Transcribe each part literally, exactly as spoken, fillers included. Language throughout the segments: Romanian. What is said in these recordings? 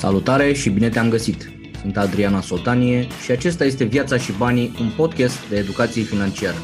Salutare și bine te-am găsit! Sunt Adrian Asoltănie și acesta este Viața și Banii, un podcast de educație financiară.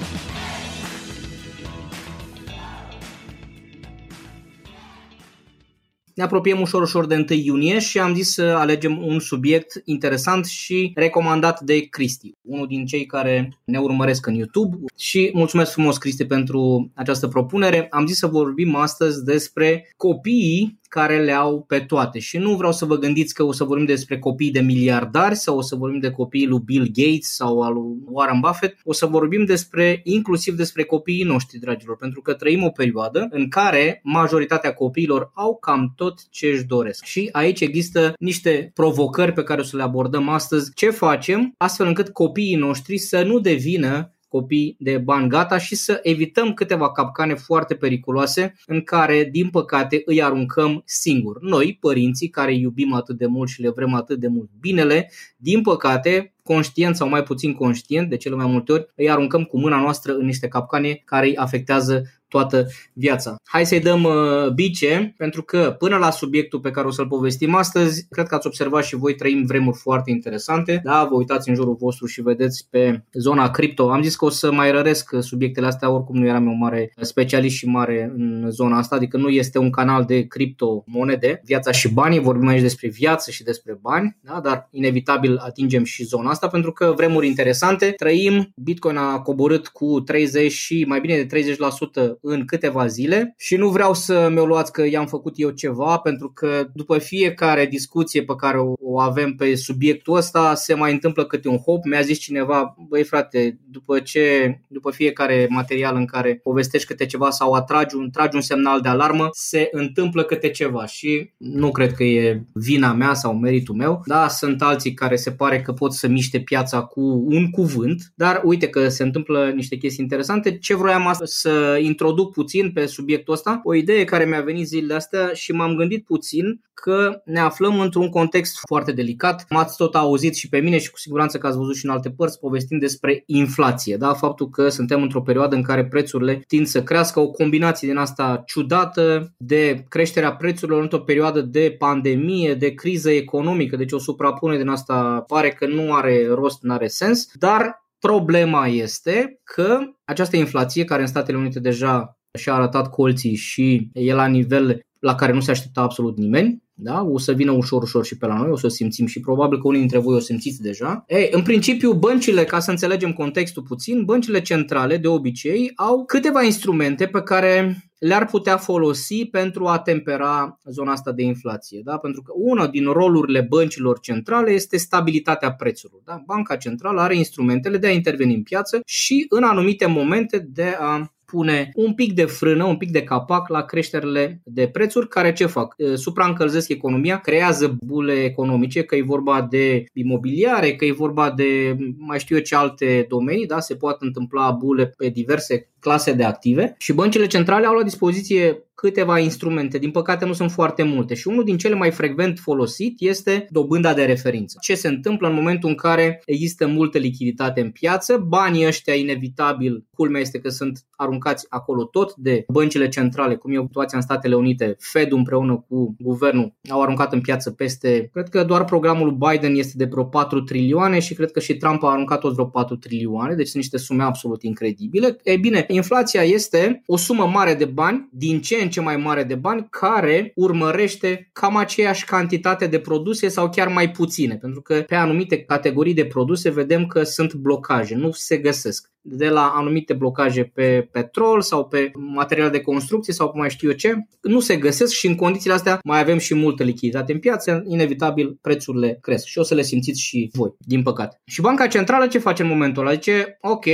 Ne apropiem ușor, ușor de întâi iunie și am zis să alegem un subiect interesant și recomandat de Cristi, unul din cei care ne urmăresc în YouTube. Și mulțumesc frumos, Cristi, pentru această propunere. Am zis să vorbim astăzi despre copiii care le au pe toate. Și nu vreau să vă gândiți că o să vorbim despre copiii de miliardari sau o să vorbim de copiii lui Bill Gates sau al lui Warren Buffett. O să vorbim despre, inclusiv despre copiii noștri, dragilor, pentru că trăim o perioadă în care majoritatea copiilor au cam tot ce își doresc. Și aici există niște provocări pe care o să le abordăm astăzi. Ce facem astfel încât copiii noștri să nu devină copii de bani gata și să evităm câteva capcane foarte periculoase în care, din păcate, îi aruncăm singuri. Noi, părinții, care iubim atât de mult și le vrem atât de mult binele, din păcate, conștient sau mai puțin conștient, de cele mai multe ori, îi aruncăm cu mâna noastră în niște capcane care îi afectează toată viața. Hai să-i dăm uh, bice, pentru că până la subiectul pe care o să-l povestim astăzi, cred că ați observat și voi, trăim vremuri foarte interesante. Da, vă uitați în jurul vostru și vedeți pe zona cripto. Am zis că o să mai răresc subiectele astea, oricum nu eram eu mare specialist și mare în zona asta, adică nu este un canal de criptomonede. Viața și banii, vorbim aici despre viață și despre bani, da? Dar inevitabil atingem și zona asta pentru că vremuri interesante trăim. Bitcoin a coborât cu treizeci și mai bine de treizeci la sută în câteva zile și nu vreau să mi-o luați că i-am făcut eu ceva, pentru că după fiecare discuție pe care o avem pe subiectul ăsta se mai întâmplă câte un hop. Mi-a zis cineva: băi frate, după ce după fiecare material în care povestești câte ceva sau atragi un, tragi un semnal de alarmă, se întâmplă câte ceva. Și nu cred că e vina mea sau meritul meu, da, sunt alții care se pare că pot să miște piața cu un cuvânt, dar uite că se întâmplă niște chestii interesante. Ce vroiam astăzi să introduc Introduc puțin pe subiectul ăsta, o idee care mi-a venit zilele astea și m-am gândit puțin că ne aflăm într-un context foarte delicat. M-ați tot auzit și pe mine și cu siguranță că ați văzut și în alte părți povestind despre inflație, da? Faptul că suntem într-o perioadă în care prețurile tind să crească, o combinație din asta ciudată de creșterea prețurilor într-o perioadă de pandemie, de criză economică, deci o suprapunere din asta pare că nu are rost, nu are sens, dar problema este că această inflație, care în Statele Unite deja și-a arătat colții și e la nivel la care nu se aștepta absolut nimeni, da? O să vină ușor, ușor și pe la noi, o să o simțim și probabil că unii dintre voi o simțiți deja. Ei, în principiu, băncile, ca să înțelegem contextul puțin, băncile centrale de obicei au câteva instrumente pe care le-ar putea folosi pentru a tempera zona asta de inflație, da? Pentru că una din rolurile băncilor centrale este stabilitatea prețurilor, da? Banca centrală are instrumentele de a interveni în piață și în anumite momente de a pune un pic de frână, un pic de capac la creșterile de prețuri, care ce fac? Supraîncălzesc economia, creează bule economice, că e vorba de imobiliare, că e vorba de mai știu eu ce alte domenii, da? Se poate întâmpla bule pe diverse clase de active și băncile centrale au la dispoziție câteva instrumente, din păcate nu sunt foarte multe și unul din cele mai frecvent folosit este dobânda de referință. Ce se întâmplă în momentul în care există multă lichiditate în piață? Banii ăștia inevitabil, culmea este că sunt aruncați acolo tot de băncile centrale, cum e situația în Statele Unite. Fed împreună cu guvernul au aruncat în piață peste, cred că doar programul Biden este de vreo patru trilioane și cred că și Trump a aruncat tot vreo patru trilioane, deci sunt niște sume absolut incredibile. Ei bine, inflația este o sumă mare de bani, din ce în ce mai mare de bani, care urmărește cam aceeași cantitate de produse sau chiar mai puține, pentru că pe anumite categorii de produse vedem că sunt blocaje, nu se găsesc. De la anumite blocaje pe petrol sau pe materiale de construcție sau mai știu eu ce, nu se găsesc și în condițiile astea mai avem și multă lichiditate în piață, inevitabil prețurile cresc și o să le simțiți și voi, din păcate. Și Banca Centrală ce face în momentul ăla? Zice: ok,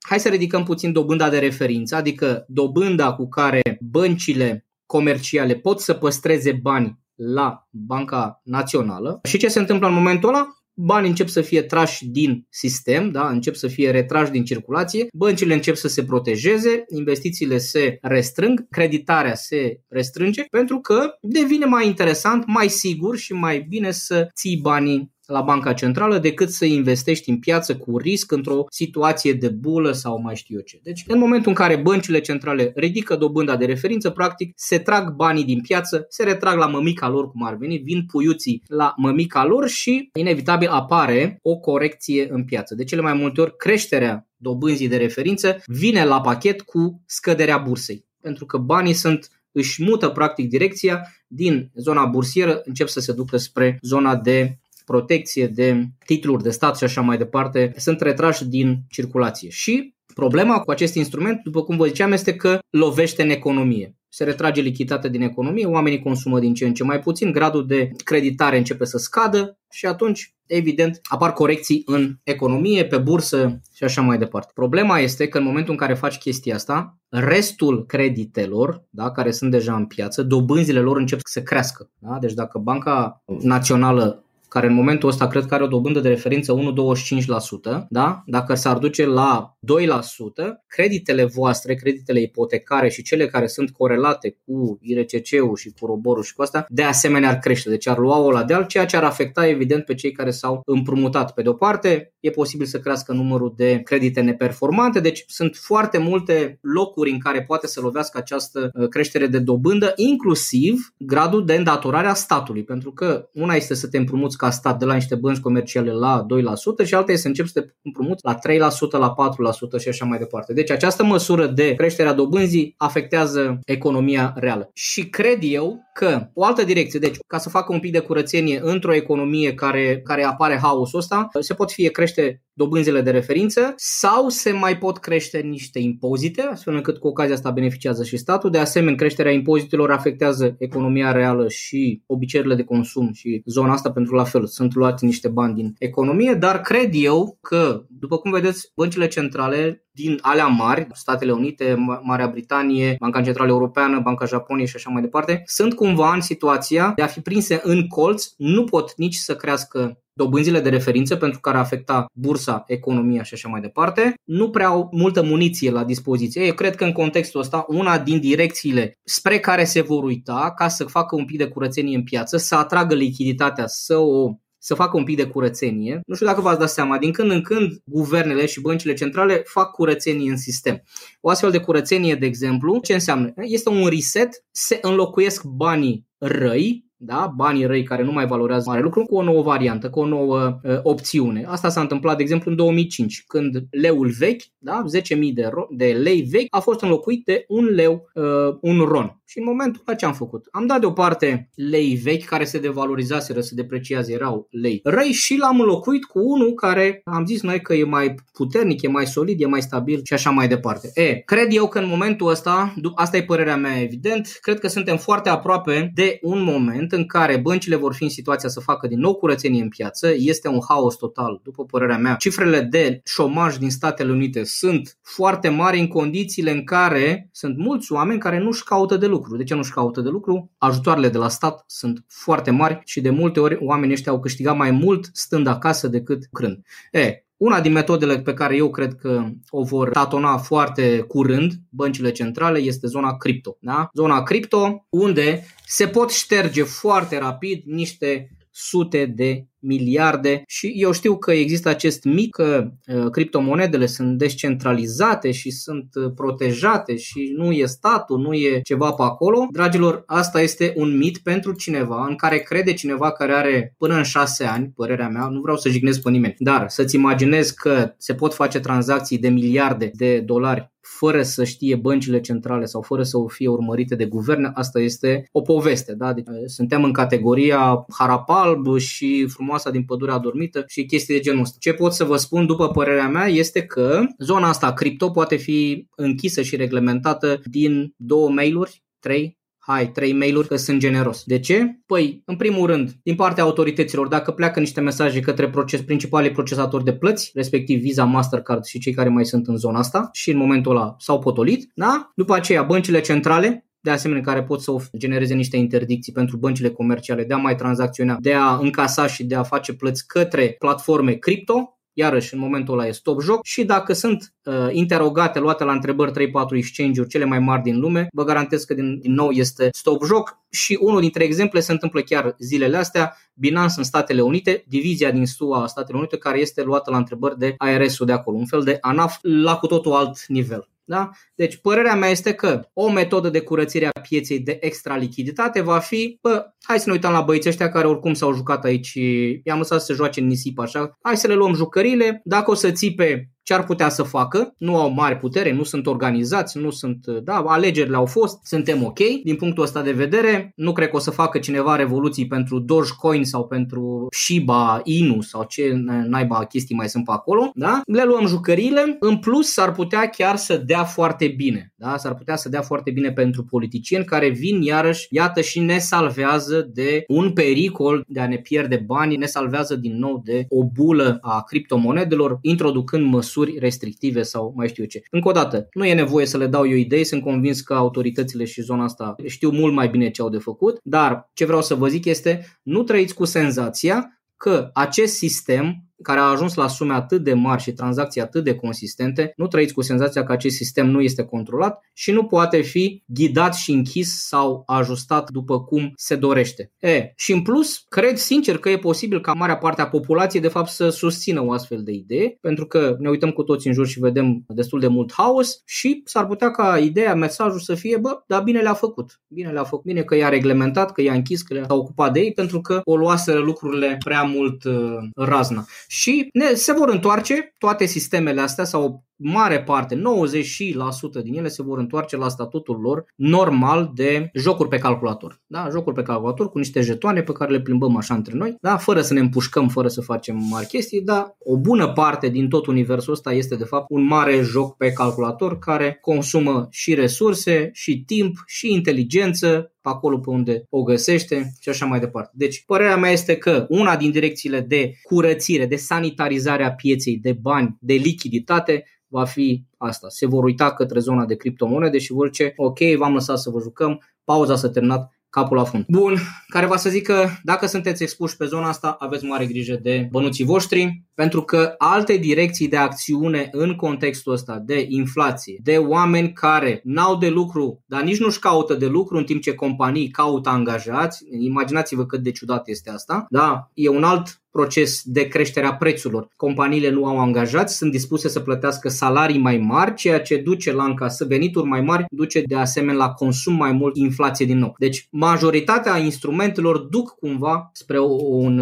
hai să ridicăm puțin dobânda de referință, adică dobânda cu care băncile comerciale pot să păstreze bani la Banca Națională. Și ce se întâmplă în momentul ăla? Banii încep să fie trași din sistem, da? Încep să fie retrași din circulație, băncile încep să se protejeze, investițiile se restrâng, creditarea se restrânge, pentru că devine mai interesant, mai sigur și mai bine să ții banii la Banca Centrală decât să investești în piață cu risc într-o situație de bulă sau mai știu eu ce. Deci în momentul în care băncile centrale ridică dobânda de referință, practic se trag banii din piață, se retrag la mămica lor, cum ar veni, vin puiuții la mămica lor și inevitabil apare o corecție în piață. De cele mai multe ori creșterea dobânzii de referință vine la pachet cu scăderea bursei, pentru că banii sunt își mută practic direcția din zona bursieră, încep să se ducă spre zona de protecție, de titluri de stat și așa mai departe, sunt retrași din circulație. Și problema cu acest instrument, după cum vă ziceam, este că lovește în economie. Se retrage lichiditatea din economie, oamenii consumă din ce în ce mai puțin, gradul de creditare începe să scadă și atunci, evident, apar corecții în economie, pe bursă și așa mai departe. Problema este că în momentul în care faci chestia asta, restul creditelor, da, care sunt deja în piață, dobânzile lor încep să crească. Da? Deci dacă Banca Națională, care în momentul ăsta cred că are o dobândă de referință unu virgulă douăzeci și cinci la sută, da? Dacă s-ar duce la doi la sută, creditele voastre, creditele ipotecare și cele care sunt corelate cu I R C C-ul și cu roborul și cu asta, de asemenea ar crește. Deci ar lua-o la deal, ceea ce ar afecta evident pe cei care s-au împrumutat. Pe de-o parte, e posibil să crească numărul de credite neperformante, deci sunt foarte multe locuri în care poate să lovească această creștere de dobândă, inclusiv gradul de îndatorare a statului, pentru că una este să te împrumuți ca stat de la niște bănci comerciale la doi la sută și alta este să începi să te împrumuți la trei la sută, la patru la sută și așa mai departe. Deci această măsură de creșterea dobânzii afectează economia reală. Și cred eu că o altă direcție, deci ca să facă un pic de curățenie într-o economie care, care apare haosul ăsta, se pot fie crește dobânzile de referință sau se mai pot crește niște impozite, astfel încât cu ocazia asta beneficiază și statul. De asemenea, creșterea impozitelor afectează economia reală și obiceiurile de consum și zona asta, pentru la fel sunt luați niște bani din economie, dar cred eu că, după cum vedeți, băncile centrale din alea mari, Statele Unite, Marea Britanie, Banca Centrală Europeană, Banca Japoniei și așa mai departe, sunt cumva în situația de a fi prinse în colț, nu pot nici să crească dobânzile de referință pentru care afecta bursa, economia și așa mai departe, nu prea au multă muniție la dispoziție. Eu cred că în contextul ăsta, una din direcțiile spre care se vor uita ca să facă un pic de curățenie în piață, să atragă lichiditatea, să o... să facă un pic de curățenie. Nu știu dacă v-ați dat seama, din când în când guvernele și băncile centrale fac curățenie în sistem. O astfel de curățenie, de exemplu, ce înseamnă? Este un reset, se înlocuiesc banii răi, da, banii răi care nu mai valorează mare lucru, cu o nouă variantă, cu o nouă uh, opțiune. Asta s-a întâmplat, de exemplu, în două mii cinci, când leul vechi, da, zece mii de, ro- de lei vechi, a fost înlocuit de un leu, uh, un ron. Și în momentul ăla ce am făcut? Am dat deoparte lei vechi care se devalorizaseră, se depreciază, erau lei răi și l-am înlocuit cu unul care am zis noi că e mai puternic, e mai solid, e mai stabil și așa mai departe. E, cred eu că în momentul ăsta, asta e părerea mea evident, cred că suntem foarte aproape de un moment în care băncile vor fi în situația să facă din nou curățenie în piață. Este un haos total, după părerea mea. Cifrele de șomaj din Statele Unite sunt foarte mari în condițiile în care sunt mulți oameni care nu-și caută de lucru. De ce nu-și caută de lucru? Ajutoarele de la stat sunt foarte mari și de multe ori oamenii ăștia au câștigat mai mult stând acasă decât crând. E, una din metodele pe care eu cred că o vor tatona foarte curând băncile centrale este zona cripto. Da? Zona cripto unde se pot șterge foarte rapid niște sute de miliarde și eu știu că există acest mit că uh, criptomonedele sunt descentralizate și sunt uh, protejate și nu e statul, nu e ceva pe acolo. Dragilor, asta este un mit pentru cineva în care crede cineva care are până în șase ani, părerea mea, nu vreau să jignesc pe nimeni, dar să-ți imaginezi că se pot face tranzacții de miliarde de dolari fără să știe băncile centrale sau fără să o fie urmărite de guvern, asta este o poveste. Da? Deci, suntem în categoria Harapalb și frumoasa din pădurea adormită și chestii de genul ăsta. Ce pot să vă spun după părerea mea este că zona asta cripto poate fi închisă și reglementată din două mail-uri, trei, hai, trei mail-uri, că sunt generos. De ce? Păi, în primul rând, din partea autorităților, dacă pleacă niște mesaje către proces, principalii procesatori de plăți, respectiv Visa, Mastercard și cei care mai sunt în zona asta și în momentul ăla s-au potolit, da? După aceea, băncile centrale, de asemenea care pot să genereze niște interdicții pentru băncile comerciale de a mai tranzacționa, de a încasa și de a face plăți către platforme cripto, Iarăși, în momentul ăla e stop joc și dacă sunt uh, interogate, luate la întrebări trei patru exchange-uri cele mai mari din lume, vă garantez că din, din nou este stop joc. Și unul dintre exemple se întâmplă chiar zilele astea, Binance în Statele Unite, divizia din S U A a Statele Unite, care este luată la întrebări de I R S-ul de acolo, un fel de ANAF la cu totul alt nivel. Da? Deci părerea mea este că o metodă de curățire a pieței de extra lichiditate va fi, bă, hai să ne uităm la băieții ăștia care oricum s-au jucat aici, i-am lăsat să se joace în nisip așa, hai să le luăm jucările, dacă o să țipe ce ar putea să facă, nu au mare putere, nu sunt organizați, nu sunt, da, alegerile au fost, suntem ok. Din punctul ăsta de vedere, nu cred că o să facă cineva revoluții pentru Dogecoin sau pentru Shiba Inu sau ce naiba chestii mai sunt pe acolo, da? Le luăm jucăriile, în plus s-ar putea chiar să dea foarte bine, da? S-ar putea să dea foarte bine pentru politicieni care vin iarăși, iată, și ne salvează de un pericol de a ne pierde banii, ne salvează din nou de o bulă a criptomonedelor, introducând măsuri restrictive sau mai știu eu ce. Încă o dată, nu e nevoie să le dau eu idei, sunt convins că autoritățile și zona asta știu mult mai bine ce au de făcut, dar ce vreau să vă zic este, nu trăiți cu senzația că acest sistem care a ajuns la sume atât de mari și tranzacții atât de consistente, nu trăiți cu senzația că acest sistem nu este controlat și nu poate fi ghidat și închis sau ajustat după cum se dorește. E, și în plus, cred sincer că e posibil ca marea parte a populației de fapt să susțină o astfel de idee, pentru că ne uităm cu toți în jur și vedem destul de mult haos și s-ar putea ca ideea, mesajul să fie, bă, dar bine le-a făcut. Bine le-a făcut, bine că i-a reglementat, că i-a închis, că le-a ocupat de ei, pentru că o luaseră lucrurile prea mult uh, razna. Și ne, se vor întoarce toate sistemele astea sau mare parte, nouăzeci la sută din ele se vor întoarce la statutul lor normal de jocuri pe calculator. Da? Jocuri pe calculator cu niște jetoane pe care le plimbăm așa între noi, da? Fără să ne împușcăm, fără să facem mari chestii, dar o bună parte din tot universul ăsta este de fapt un mare joc pe calculator care consumă și resurse, și timp, și inteligență, pe acolo pe unde o găsește și așa mai departe. Deci părerea mea este că una din direcțiile de curățire, de sanitarizare a pieței, de bani, de lichiditate, va fi asta. Se vor uita către zona de criptomonede și vor zice, ok, v-am lăsat să vă jucăm, pauza s-a terminat, capul la fund. Bun, care va să zic că dacă sunteți expuși pe zona asta, aveți mare grijă de bănuții voștri, pentru că alte direcții de acțiune în contextul ăsta de inflație, de oameni care n-au de lucru, dar nici nu-și caută de lucru în timp ce companii caută angajați, imaginați-vă cât de ciudat este asta, da, e un alt proces de creștere a prețurilor. Companiile nu au angajați, sunt dispuse să plătească salarii mai mari, ceea ce duce la încasă venituri mai mari, duce de asemenea la consum mai mult, inflație din nou. Deci majoritatea instrumentelor duc cumva spre un,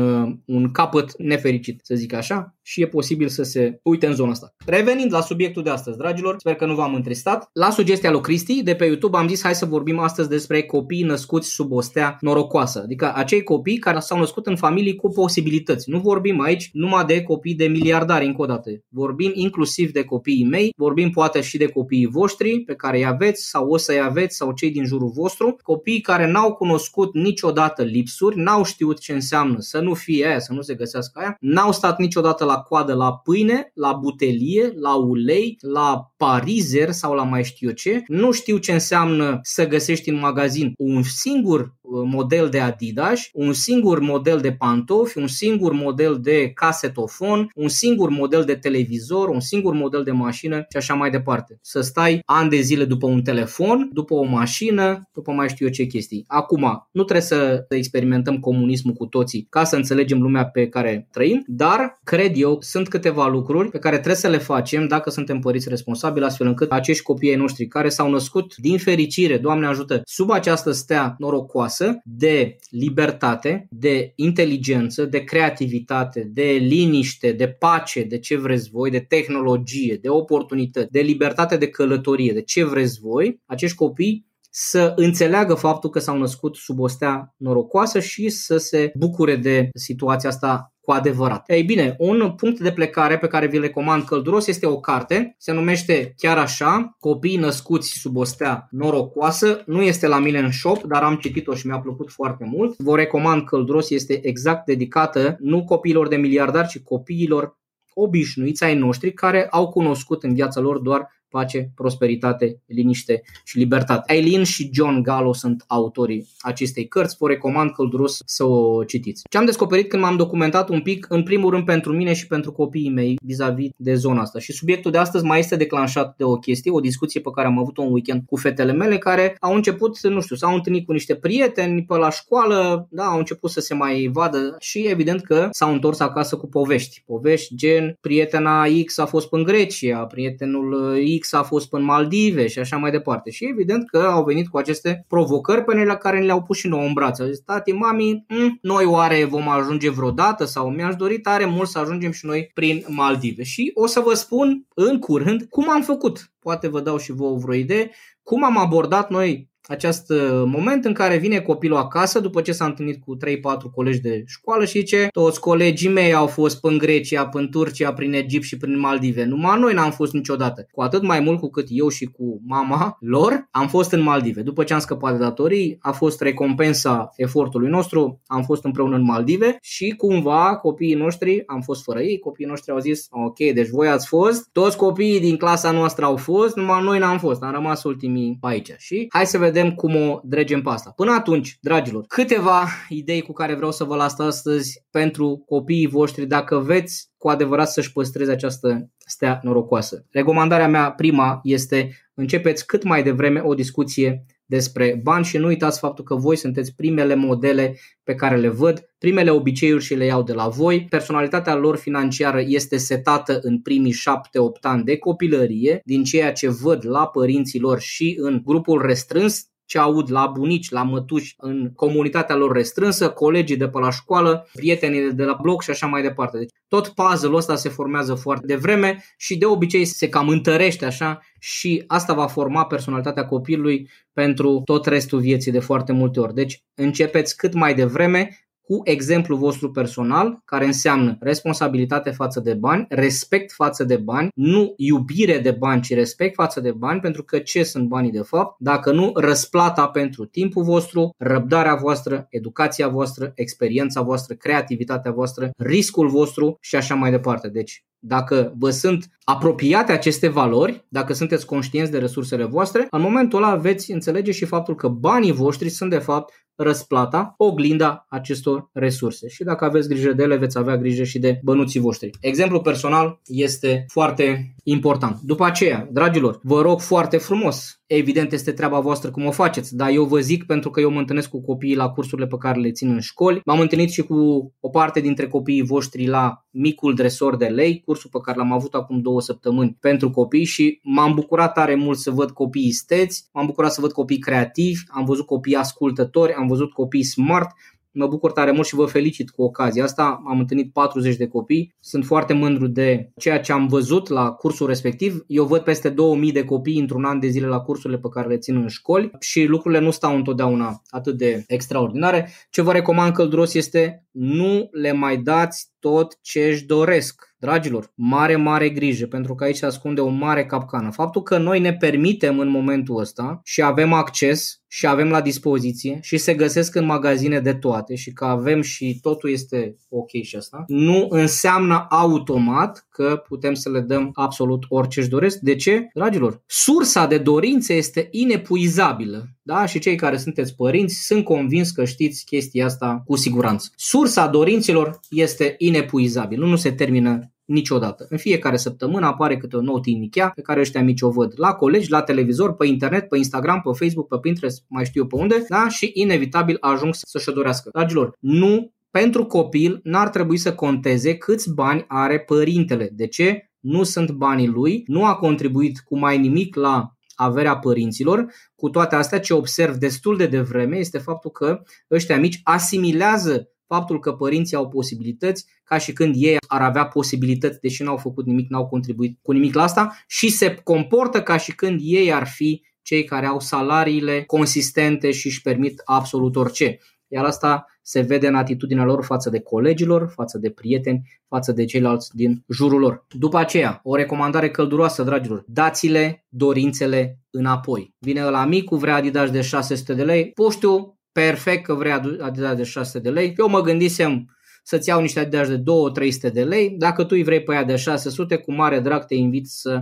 un capăt nefericit, să zic așa, și e posibil să se uite în zona asta. Revenind la subiectul de astăzi, dragilor, sper că nu v-am întristat. La sugestia lui Cristi de pe YouTube am zis hai să vorbim astăzi despre copiii născuți sub o stea norocoasă, adică acei copii care s-au născut în familii cu posibilități. Nu vorbim aici numai de copii de miliardari, încă o dată. Vorbim inclusiv de copiii mei, vorbim poate și de copiii voștri pe care îi aveți sau o să îi aveți sau cei din jurul vostru, copiii care n-au cunoscut niciodată lipsuri, n-au știut ce înseamnă să nu fie aia, să nu se găsească aia, n-au stat niciodată la coadă la pâine, la butelie, la ulei, la parizer sau la mai știu eu ce, nu știu ce înseamnă să găsești în magazin un singur model de Adidas, un singur model de pantofi, un singur model de casetofon, un singur model de televizor, un singur model de mașină și așa mai departe. Să stai ani de zile după un telefon, după o mașină, după mai știu eu ce chestii. Acum, nu trebuie să experimentăm comunismul cu toții ca să înțelegem lumea pe care trăim, dar, cred eu, sunt câteva lucruri pe care trebuie să le facem dacă suntem părinți responsabili, astfel încât acești copii ai noștri care s-au născut din fericire, Doamne ajută, sub această stea norocoasă, de libertate, de inteligență, de creativitate, de liniște, de pace, de ce vreți voi, de tehnologie, de oportunități, de libertate de călătorie, de ce vreți voi, acești copii să înțeleagă faptul că s-au născut sub o stea norocoasă și să se bucure de situația asta cu adevărat. Ei bine, un punct de plecare pe care vi-l recomand călduros este o carte, se numește chiar așa, Copiii născuți sub o stea norocoasă, nu este la mine în shop, dar am citit-o și mi-a plăcut foarte mult. Vă recomand călduros, este exact dedicată nu copiilor de miliardari, ci copiilor obișnuiți ai noștri care au cunoscut în viața lor doar pace, prosperitate, liniște și libertate. Aileen și John Gallo sunt autorii acestei cărți, vă recomand călduros să o citiți. Ce am descoperit când m-am documentat un pic, în primul rând pentru mine și pentru copiii mei vis-a-vis de zona asta. Și subiectul de astăzi mai este declanșat de o chestie, o discuție pe care am avut-o un weekend cu fetele mele care au început, nu știu, s-au întâlnit cu niște prieteni pe la școală, da, au început să se mai vadă și evident că s-au întors acasă cu povești. Povești gen prietena X a fost în Grecia, prietenul X a fost în Maldive și așa mai departe. Și evident că au venit cu aceste provocări pe noi care le-au pus și nouă în brațe. Au zis, tati, mami, mh, noi oare vom ajunge vreodată sau mi-aș dori tare mult să ajungem și noi prin Maldive. Și o să vă spun în curând cum am făcut. Poate vă dau și vouă vreo idee cum am abordat noi acest moment în care vine copilul acasă după ce s-a întâlnit cu trei patru colegi de școală și zice toți colegii mei au fost până în Grecia, până în Turcia, prin Egipt și prin Maldive. Numai noi n-am fost niciodată. Cu atât mai mult cu cât eu și cu mama lor am fost în Maldive. După ce am scăpat de datorii, a fost recompensa efortului nostru, am fost împreună în Maldive și cumva copiii noștri, am fost fără ei, copiii noștri au zis ok, deci voi ați fost, toți copiii din clasa noastră au fost, numai noi n-am fost, am rămas ultimii aici și hai să vedem cum o dregem pe asta. Până atunci, dragilor, câteva idei cu care vreau să vă las astăzi pentru copiii voștri dacă veți cu adevărat să-și păstreze această stea norocoasă. Recomandarea mea prima este începeți cât mai devreme o discuție despre bani și nu uitați faptul că voi sunteți primele modele pe care le văd, primele obiceiuri și le iau de la voi. Personalitatea lor financiară este setată în primii șapte opt ani de copilărie din ceea ce văd la părinții lor și în grupul restrâns, ce aud la bunici, la mătuși, în comunitatea lor restrânsă, colegii de pe la școală, prietenii de la bloc și așa mai departe. Deci tot puzzle-ul ăsta se formează foarte devreme și de obicei se cam întărește așa și asta va forma personalitatea copilului pentru tot restul vieții de foarte multe ori. Deci începeți cât mai devreme cu exemplul vostru personal, care înseamnă responsabilitate față de bani, respect față de bani, nu iubire de bani, ci respect față de bani, pentru că ce sunt banii de fapt? Dacă nu, răsplata pentru timpul vostru, răbdarea voastră, educația voastră, experiența voastră, creativitatea voastră, riscul vostru și așa mai departe. Deci, dacă vă sunt apropiate aceste valori, dacă sunteți conștienți de resursele voastre, în momentul ăla veți înțelege și faptul că banii voștri sunt de fapt răsplata, oglinda acestor resurse. Și dacă aveți grijă de ele, veți avea grijă și de bănuții voștri. Exemplul personal este foarte important. După aceea, dragilor, vă rog foarte frumos, evident este treaba voastră cum o faceți, dar eu vă zic pentru că eu mă întâlnesc cu copiii la cursurile pe care le țin în școli. M-am întâlnit și cu o parte dintre copiii voștri la Micul Dresor de Lei, cursul pe care l-am avut acum două săptămâni pentru copii și m-am bucurat tare mult să văd copiii isteți, m-am bucurat să văd copii creativi, am văzut copii ascultători, am văzut copii smart. Mă bucur tare mult și vă felicit cu ocazia asta. Am întâlnit patruzeci de copii. Sunt foarte mândru de ceea ce am văzut la cursul respectiv. Eu văd peste două mii de copii într-un an de zile la cursurile pe care le țin în școli și lucrurile nu stau întotdeauna atât de extraordinare. Ce vă recomand călduros este nu le mai dați tot ce își doresc. Dragilor, mare, mare grijă, pentru că aici se ascunde o mare capcană. Faptul că noi ne permitem în momentul ăsta și avem acces și avem la dispoziție și se găsesc în magazine de toate și că avem și totul este ok și asta, nu înseamnă automat că putem să le dăm absolut orice își doresc. De ce? Dragilor, sursa de dorințe este inepuizabilă. Da? Și cei care sunteți părinți sunt convins că știți chestia asta cu siguranță. Sursa dorințelor este inepuizabilă, nu se termină niciodată. În fiecare săptămână apare câte o nouă tinichea pe care ăștia mici o văd la colegi, la televizor, pe internet, pe Instagram, pe Facebook, pe Pinterest, mai știu eu pe unde, da? Și inevitabil ajung să-și dorească. Dragilor, nu pentru copil n-ar trebui să conteze câți bani are părintele. De ce? Nu sunt banii lui, nu a contribuit cu mai nimic la averea părinților. Cu toate astea, ce observ destul de devreme este faptul că ăștia mici asimilează faptul că părinții au posibilități, ca și când ei ar avea posibilități, deși n-au făcut nimic, n-au contribuit cu nimic la asta și se comportă ca și când ei ar fi cei care au salariile consistente și își permit absolut orice. Iar asta se vede în atitudinea lor față de colegilor, față de prieteni, față de ceilalți din jurul lor. După aceea, o recomandare călduroasă, dragilor, dați-le dorințele înapoi. Vine ăla micu, vrea Adidas de șase sute de lei, puștiu, perfect că vrea Adidas de șase sute de lei. Eu mă gândisem să-ți iau niște Adidas de două trei sute de lei. Dacă tu îi vrei pe aia de șase sute, cu mare drag te invit să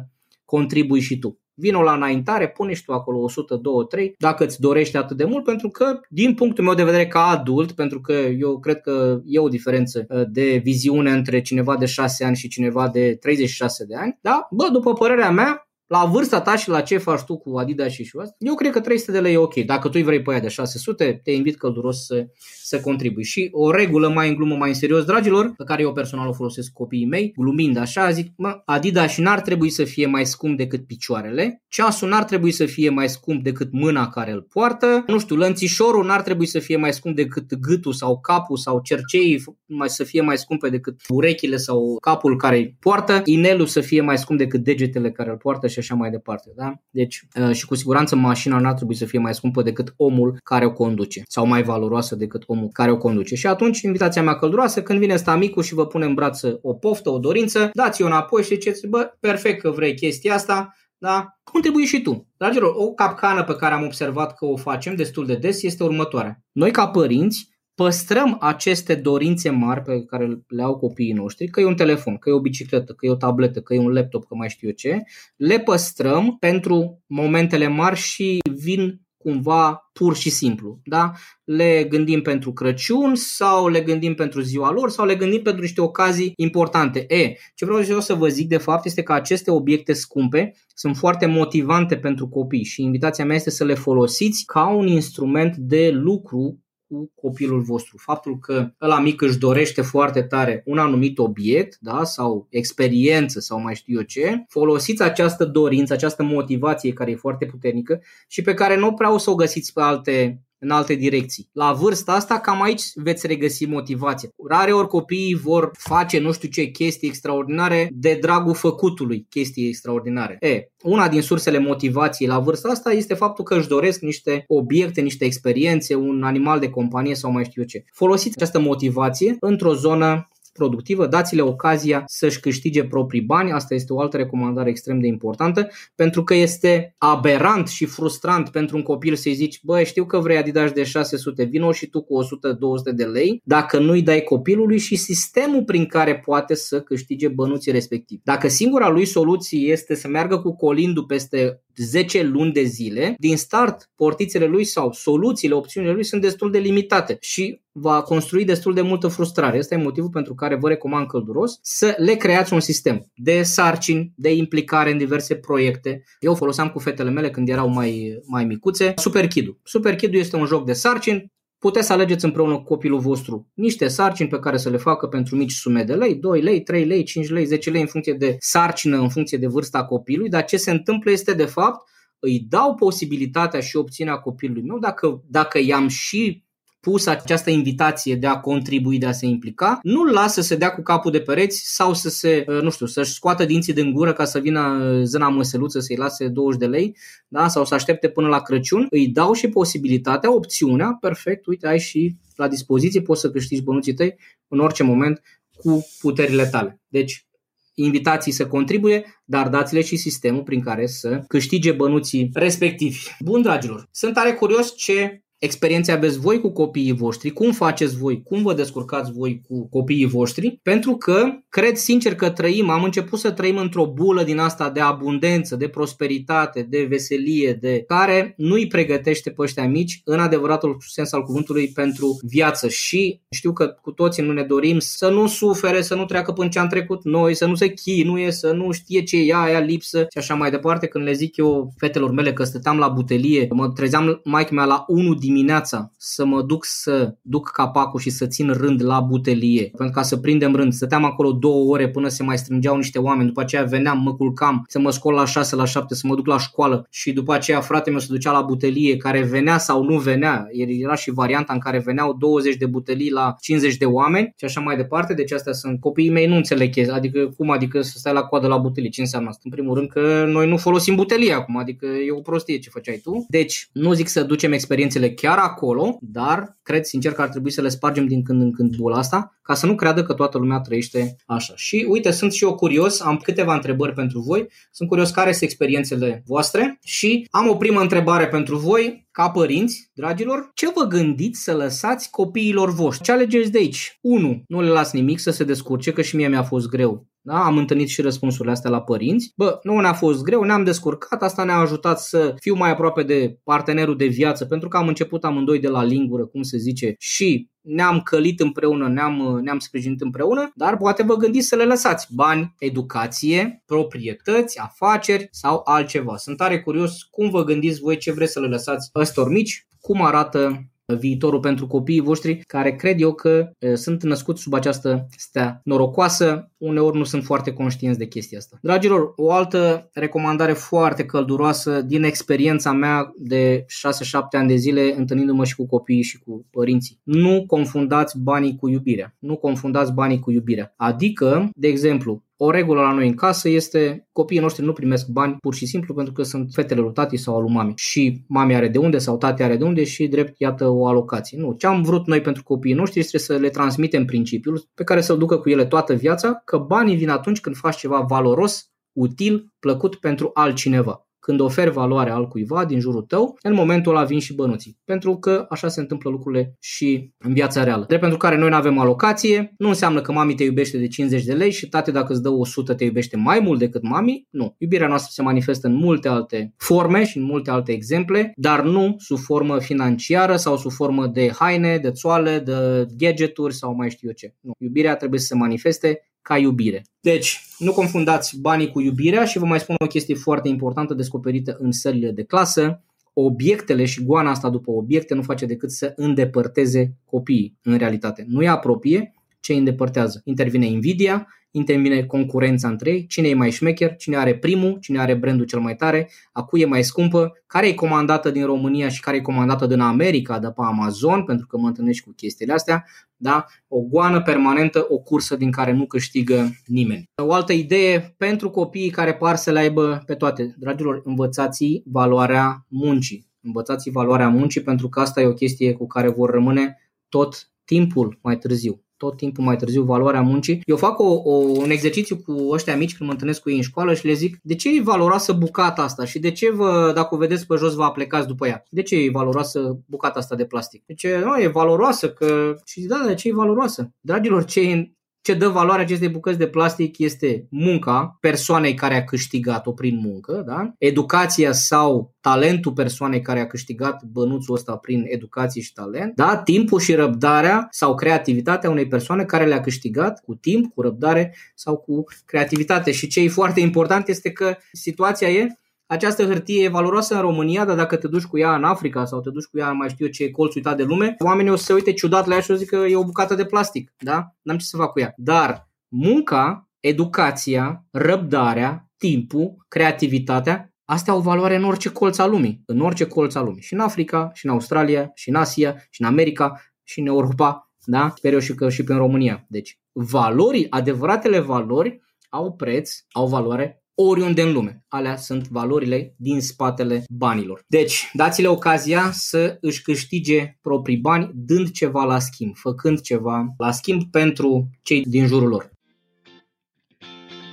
contribui și tu. Vino la înaintare, pune și tu acolo o sută, două, trei, dacă îți dorești atât de mult, pentru că, din punctul meu de vedere ca adult, pentru că eu cred că e o diferență de viziune între cineva de șase ani și cineva de treizeci și șase de ani, da? Bă, după părerea mea, la vârsta ta și la ce faci tu cu Adidas și Shoes, eu cred că trei sute de lei e ok. Dacă tu îi vrei pe aia de șase sute, te invit călduros să, să contribui. Și o regulă mai în glumă, mai în serios, dragilor, pe care eu personal o folosesc cu copiii mei, glumind așa, zic, mă, Adidas n-ar trebui să fie mai scump decât picioarele, ceasul n-ar trebui să fie mai scump decât mâna care îl poartă, nu știu, lănțișorul n-ar trebui să fie mai scump decât gâtul sau capul, sau cerceii să fie mai scumpe decât urechile sau capul care îi poartă, inelul să fie mai scump decât degetele care îl poartă și așa mai departe, da? Deci, și cu siguranță mașina n-ar trebui să fie mai scumpă decât omul care o conduce sau mai valoroasă decât omul care o conduce. Și atunci, invitația mea călduroasă, când vine ăsta micul și vă pune în brață o poftă, o dorință, dați-o înapoi și ziceți, bă, perfect că vrei chestia asta, da? Contribui și tu. Dragilor, o capcană pe care am observat că o facem destul de des este următoarea. Noi, ca părinți, păstrăm aceste dorințe mari pe care le au copiii noștri, că e un telefon, că e o bicicletă, că e o tabletă, că e un laptop, că mai știu eu ce, le păstrăm pentru momentele mari și vin cumva pur și simplu, da? Le gândim pentru Crăciun sau le gândim pentru ziua lor sau le gândim pentru niște ocazii importante. E, ce vreau eu să vă zic de fapt este că aceste obiecte scumpe sunt foarte motivante pentru copii și invitația mea este să le folosiți ca un instrument de lucru cu copilul vostru. Faptul că ăla mic își dorește foarte tare un anumit obiect, da, sau experiență sau mai știu eu ce, folosiți această dorință, această motivație care e foarte puternică și pe care nu prea o să o găsiți pe alte, în alte direcții. La vârsta asta cam aici veți regăsi motivația. Rare ori copiii vor face nu știu ce chestii extraordinare de dragul făcutului, chestii extraordinare. E, una din sursele motivației la vârsta asta este faptul că își doresc niște obiecte, niște experiențe, un animal de companie sau mai știu eu ce. Folosiți această motivație într-o zonă productivă, dați-le ocazia să-și câștige proprii bani, asta este o altă recomandare extrem de importantă, pentru că este aberant și frustrant pentru un copil să-i zici, bă, știu că vrei Adidas de șase sute, vino și tu cu o sută, două sute de lei, dacă nu-i dai copilului și sistemul prin care poate să câștige bănuții respectivi. Dacă singura lui soluție este să meargă cu colindul peste zece luni de zile, din start portițele lui sau soluțiile, opțiunile lui sunt destul de limitate și va construi destul de multă frustrare. Ăsta e motivul pentru care vă recomand călduros să le creați un sistem de sarcini, de implicare în diverse proiecte. Eu foloseam cu fetele mele când erau mai, mai micuțe Super Kidu. Super Kidu este un joc de sarcini. Puteți să alegeți împreună cu copilul vostru niște sarcini pe care să le facă pentru mici sume de lei, doi lei, trei lei, cinci lei, zece lei, în funcție de sarcină, în funcție de vârsta copilului, dar ce se întâmplă este de fapt îi dau posibilitatea și opțiunea copilului meu dacă, dacă i-am și pus această invitație de a contribui, de a se implica, nu-l lasă să se dea cu capul de pereți sau să se, nu știu, să-și scoată dinții din gură ca să vină zâna măseluță să-i lase douăzeci de lei, da? Sau să aștepte până la Crăciun. Îi dau și posibilitatea, opțiunea, perfect, uite, ai și la dispoziție, poți să câștigi bănuții tăi în orice moment cu puterile tale. Deci, invitații să contribuie, dar dați-le și sistemul prin care să câștige bănuții respectivi. Bun, dragilor, sunt tare curios ce experiențe aveți voi cu copiii voștri, cum faceți voi, cum vă descurcați voi cu copiii voștri, pentru că cred sincer că trăim, am început să trăim într-o bulă din asta de abundență, de prosperitate, de veselie, de care nu îi pregătește pe ăștia mici în adevăratul sens al cuvântului pentru viață și știu că cu toții nu ne dorim să nu sufere, să nu treacă până ce am trecut noi, să nu se chinuie, să nu știe ce e aia, lipsă și așa mai departe. Când le zic eu fetelor mele că stăteam la butelie, mă trezeam maică mea la unu dimineața să mă duc să duc capacul și să țin rând la butelie, pentru ca să prindem rând. Stăteam acolo două ore până se mai strângeau niște oameni, după aceea veneam, mă culcam, să mă scol la șase, la șapte, să mă duc la școală și după aceea fratele meu se ducea la butelie, care venea sau nu venea, era și varianta în care veneau douăzeci de butelii la cincizeci de oameni și așa mai departe. Deci astea sunt, copiii mei nu înțeleg chestia, adică cum adică să stai la coadă la butelie, ce înseamnă asta? În primul rând că noi nu folosim butelie acum, adică e o prostie ce făceai tu. Deci nu zic să ducem experiențele chiar acolo, dar cred sincer că ar trebui să le spargem din când în când bula asta, ca să nu creadă că toată lumea trăiește așa. Și uite, sunt și eu curios, am câteva întrebări pentru voi, sunt curios care sunt experiențele voastre și am o primă întrebare pentru voi. Ca părinți, dragilor, ce vă gândiți să lăsați copiilor voștri? Ce alegeți de aici? unu. Nu le las nimic să se descurce, că și mie mi-a fost greu. Da? Am întâlnit și răspunsurile astea la părinți. Bă, nu ne-a fost greu, ne-am descurcat, asta ne-a ajutat să fiu mai aproape de partenerul de viață, pentru că am început amândoi de la lingură, cum se zice, și ne-am călit împreună, ne-am, ne-am sprijinit împreună, dar poate vă gândiți să le lăsați bani, educație, proprietăți, afaceri sau altceva. Sunt tare curios cum vă gândiți voi, ce vreți să le lăsați ăstor mici, cum arată viitorul pentru copiii voștri, care cred eu că e, sunt născuți sub această stea norocoasă, uneori nu sunt foarte conștienți de chestia asta. Dragilor, o altă recomandare foarte călduroasă din experiența mea de șase șapte ani de zile, întâlnindu-mă și cu copiii și cu părinții. Nu confundați banii cu iubirea. Nu confundați banii cu iubirea. Adică, de exemplu, o regulă la noi în casă este: copiii noștri nu primesc bani pur și simplu pentru că sunt fetele lui tati sau al lui mami și mami are de unde sau tati are de unde și drept iată o alocație. Nu, ce am vrut noi pentru copiii noștri este să le transmitem principiul pe care să-l ducă cu ele toată viața, că banii vin atunci când faci ceva valoros, util, plăcut pentru altcineva. Când oferi valoare altcuiva din jurul tău, în momentul ăla vin și bănuții. Pentru că așa se întâmplă lucrurile și în viața reală. Drept pentru care noi nu avem alocație, nu înseamnă că mami te iubește de cincizeci de lei și tate, dacă îți dă o sută, te iubește mai mult decât mami. Nu. Iubirea noastră se manifestă în multe alte forme și în multe alte exemple, dar nu sub formă financiară sau sub formă de haine, de țoale, de gadgeturi sau mai știu eu ce. Nu. Iubirea trebuie să se manifeste ca iubire. Deci, nu confundați banii cu iubirea și vă mai spun o chestie foarte importantă descoperită în sările de clasă. Obiectele și goana asta după obiecte nu face decât să îndepărteze copiii în realitate. Nu îi apropie, ce îi îndepărtează. Intervine invidia, intervine concurența între ei, cine e mai șmecher, cine are primul, cine are brandul cel mai tare, a cui e mai scumpă, care e comandată din România și care e comandată din America, de pe Amazon, pentru că mă întâlnești cu chestiile astea. Da? O goană permanentă, o cursă din care nu câștigă nimeni. O altă idee pentru copiii care par să le aibă pe toate. Dragilor, învățați valoarea muncii. Învățați valoarea muncii, pentru că asta e o chestie cu care vor rămâne tot timpul mai târziu. tot timpul mai târziu, valoarea muncii. Eu fac o, o, un exercițiu cu ăștia mici când mă întâlnesc cu ei în școală și le zic: de ce e valoroasă bucata asta și de ce, vă, dacă o vedeți pe jos, vă aplecați după ea? De ce e valoroasă bucata asta de plastic? De ce? Nu, e valoroasă că... Și da, de ce e valoroasă? Dragilor, ce e... Ce dă valoare acestei bucăți de plastic este munca persoanei care a câștigat-o prin muncă, da? Educația sau talentul persoanei care a câștigat bănuțul ăsta prin educație și talent, da? Timpul și răbdarea sau creativitatea unei persoane care le-a câștigat cu timp, cu răbdare sau cu creativitate. Și ce e foarte important este că situația e: această hârtie e valoroasă în România, dar dacă te duci cu ea în Africa sau te duci cu ea în mai știu eu ce colț uitat de lume, oamenii o să se uite ciudat la ea și o zic că e o bucată de plastic, da? N-am ce să fac cu ea. Dar munca, educația, răbdarea, timpul, creativitatea, astea au valoare în orice colț al lumii, în orice colț al lumii. Și în Africa, și în Australia, și în Asia, și în America, și în Europa, da? Sper eu și că și prin România. Deci, valori, adevăratele valori au preț, au valoare oriunde în lume. Alea sunt valorile din spatele banilor. Deci, dați-le ocazia să își câștige proprii bani dând ceva la schimb, făcând ceva la schimb pentru cei din jurul lor.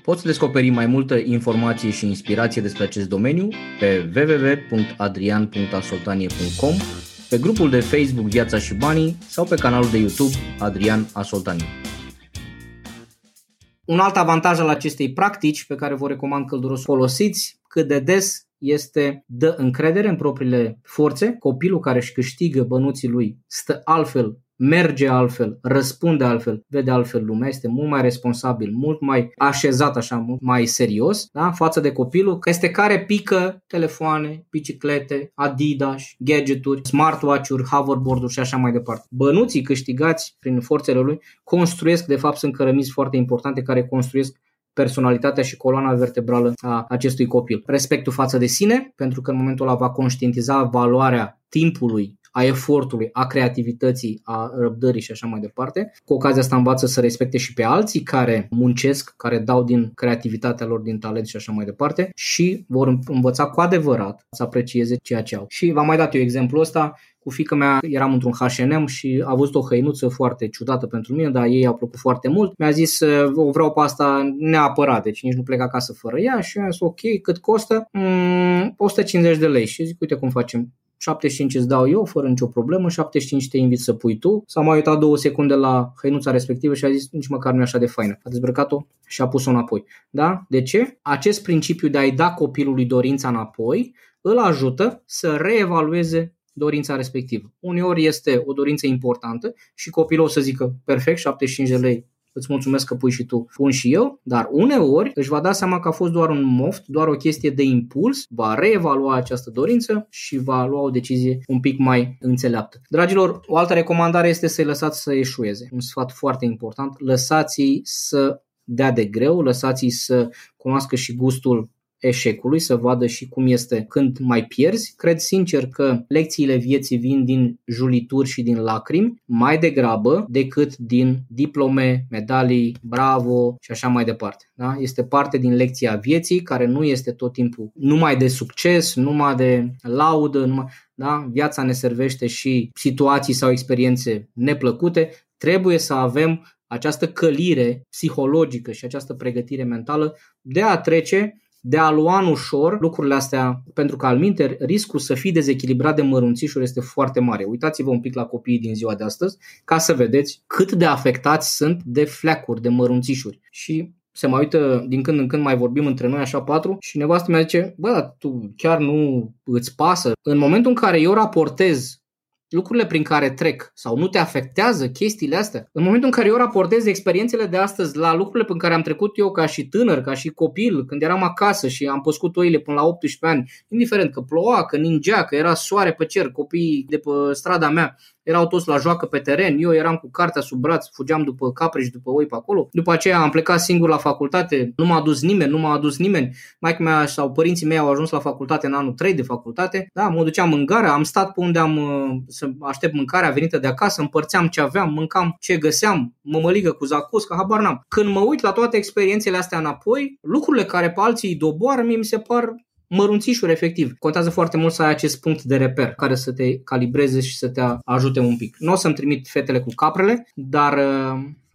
Poți descoperi mai multă informație și inspirație despre acest domeniu pe w w w punct adrian punct asoltanie punct com, pe grupul de Facebook Viața și Banii sau pe canalul de YouTube Adrian Asoltanie. Un alt avantaj al acestei practici, pe care vă recomand călduros folosiți cât de des, este: dă încredere în propriile forțe. Copilul care își câștigă bănuții lui stă altfel, merge altfel, răspunde altfel, vede altfel lumea, este mult mai responsabil, mult mai așezat, așa, mult mai serios, da? Față de copilul este care pică telefoane, biciclete, Adidas, gadgeturi, smartwatch-uri, hoverboard-uri și așa mai departe. Bănuții câștigați prin forțele lui construiesc, de fapt sunt cărămizi foarte importante care construiesc personalitatea și coloana vertebrală a acestui copil. Respectul față de sine, pentru că în momentul ăla va conștientiza valoarea timpului, a efortului, a creativității, a răbdării și așa mai departe. Cu ocazia asta învață să respecte și pe alții care muncesc, care dau din creativitatea lor, din talent și așa mai departe, și vor învăța cu adevărat să aprecieze ceea ce au. Și v-am mai dat eu exemplul ăsta. Cu fiica mea eram într-un H și M și a văzut o hăinuță foarte ciudată pentru mine, dar ei i-a plăcut foarte mult. Mi-a zis: o vreau pe asta neapărat, deci nici nu plec acasă fără ea. Și eu am zis: ok, cât costă? Mm, o sută cincizeci de lei. Și zic: uite cum facem. șaptezeci și cinci îți dau eu fără nicio problemă, șaptezeci și cinci te invit să pui tu. S-a mai uitat două secunde la hăinuța respectivă și a zis nici măcar nu e așa de faină. A dezbrăcat-o și a pus-o înapoi. Da? De ce? Acest principiu de a-i da copilului dorința înapoi îl ajută să reevalueze dorința respectivă. Uneori este o dorință importantă și copilul o să zică perfect, șaptezeci și cinci de lei. Îți mulțumesc că pui și tu, pun și eu, dar uneori își va da seama că a fost doar un moft, doar o chestie de impuls, va reevalua această dorință și va lua o decizie un pic mai înțeleaptă. Dragilor, o altă recomandare este să-i lăsați să eșueze. Un sfat foarte important, lăsați-i să dea de greu, lăsați-i să cunoască și gustul eșecului, să vadă și cum este când mai pierzi. Cred sincer că lecțiile vieții vin din julituri și din lacrimi mai degrabă decât din diplome, medalii, bravo și așa mai departe. Da? Este parte din lecția vieții care nu este tot timpul numai de succes, numai de laudă, numai... Da? Viața ne servește și situații sau experiențe neplăcute. Trebuie să avem această călire psihologică și această pregătire mentală de a trece, de a lua în ușor lucrurile astea, pentru că altminteri riscul să fii dezechilibrat de mărunțișuri este foarte mare. Uitați-vă un pic la copiii din ziua de astăzi ca să vedeți cât de afectați sunt de fleacuri, de mărunțișuri. Și se mai uită din când în când, mai vorbim între noi așa patru și nevastă mea zice, bă, dar tu chiar nu îți pasă? În momentul în care eu raportez lucrurile prin care trec sau nu te afectează chestiile astea, în momentul în care eu raportez experiențele de astăzi la lucrurile prin care am trecut eu ca și tânăr, ca și copil, când eram acasă și am păscut oile până la optsprezece ani, indiferent că ploua, că ningea, că era soare pe cer, copiii de pe strada mea erau toți la joacă pe teren, eu eram cu cartea sub braț, fugeam după capre și după oi pe acolo. După aceea am plecat singur la facultate, nu m-a adus nimeni, nu m-a adus nimeni. Maica mea sau părinții mei au ajuns la facultate în anul trei de facultate. Da, mă duceam în gara, am stat pe unde am să aștept mâncarea venită de acasă, împărțeam ce aveam, mâncam ce găseam, mămăligă cu zacuscă, habar n-am. Când mă uit la toate experiențele astea înapoi, lucrurile care pe alții îi doboară, mie mi se par mărunțișuri, efectiv. Contează foarte mult să ai acest punct de reper care să te calibreze și să te ajute un pic. Nu o să-mi trimit fetele cu caprele, dar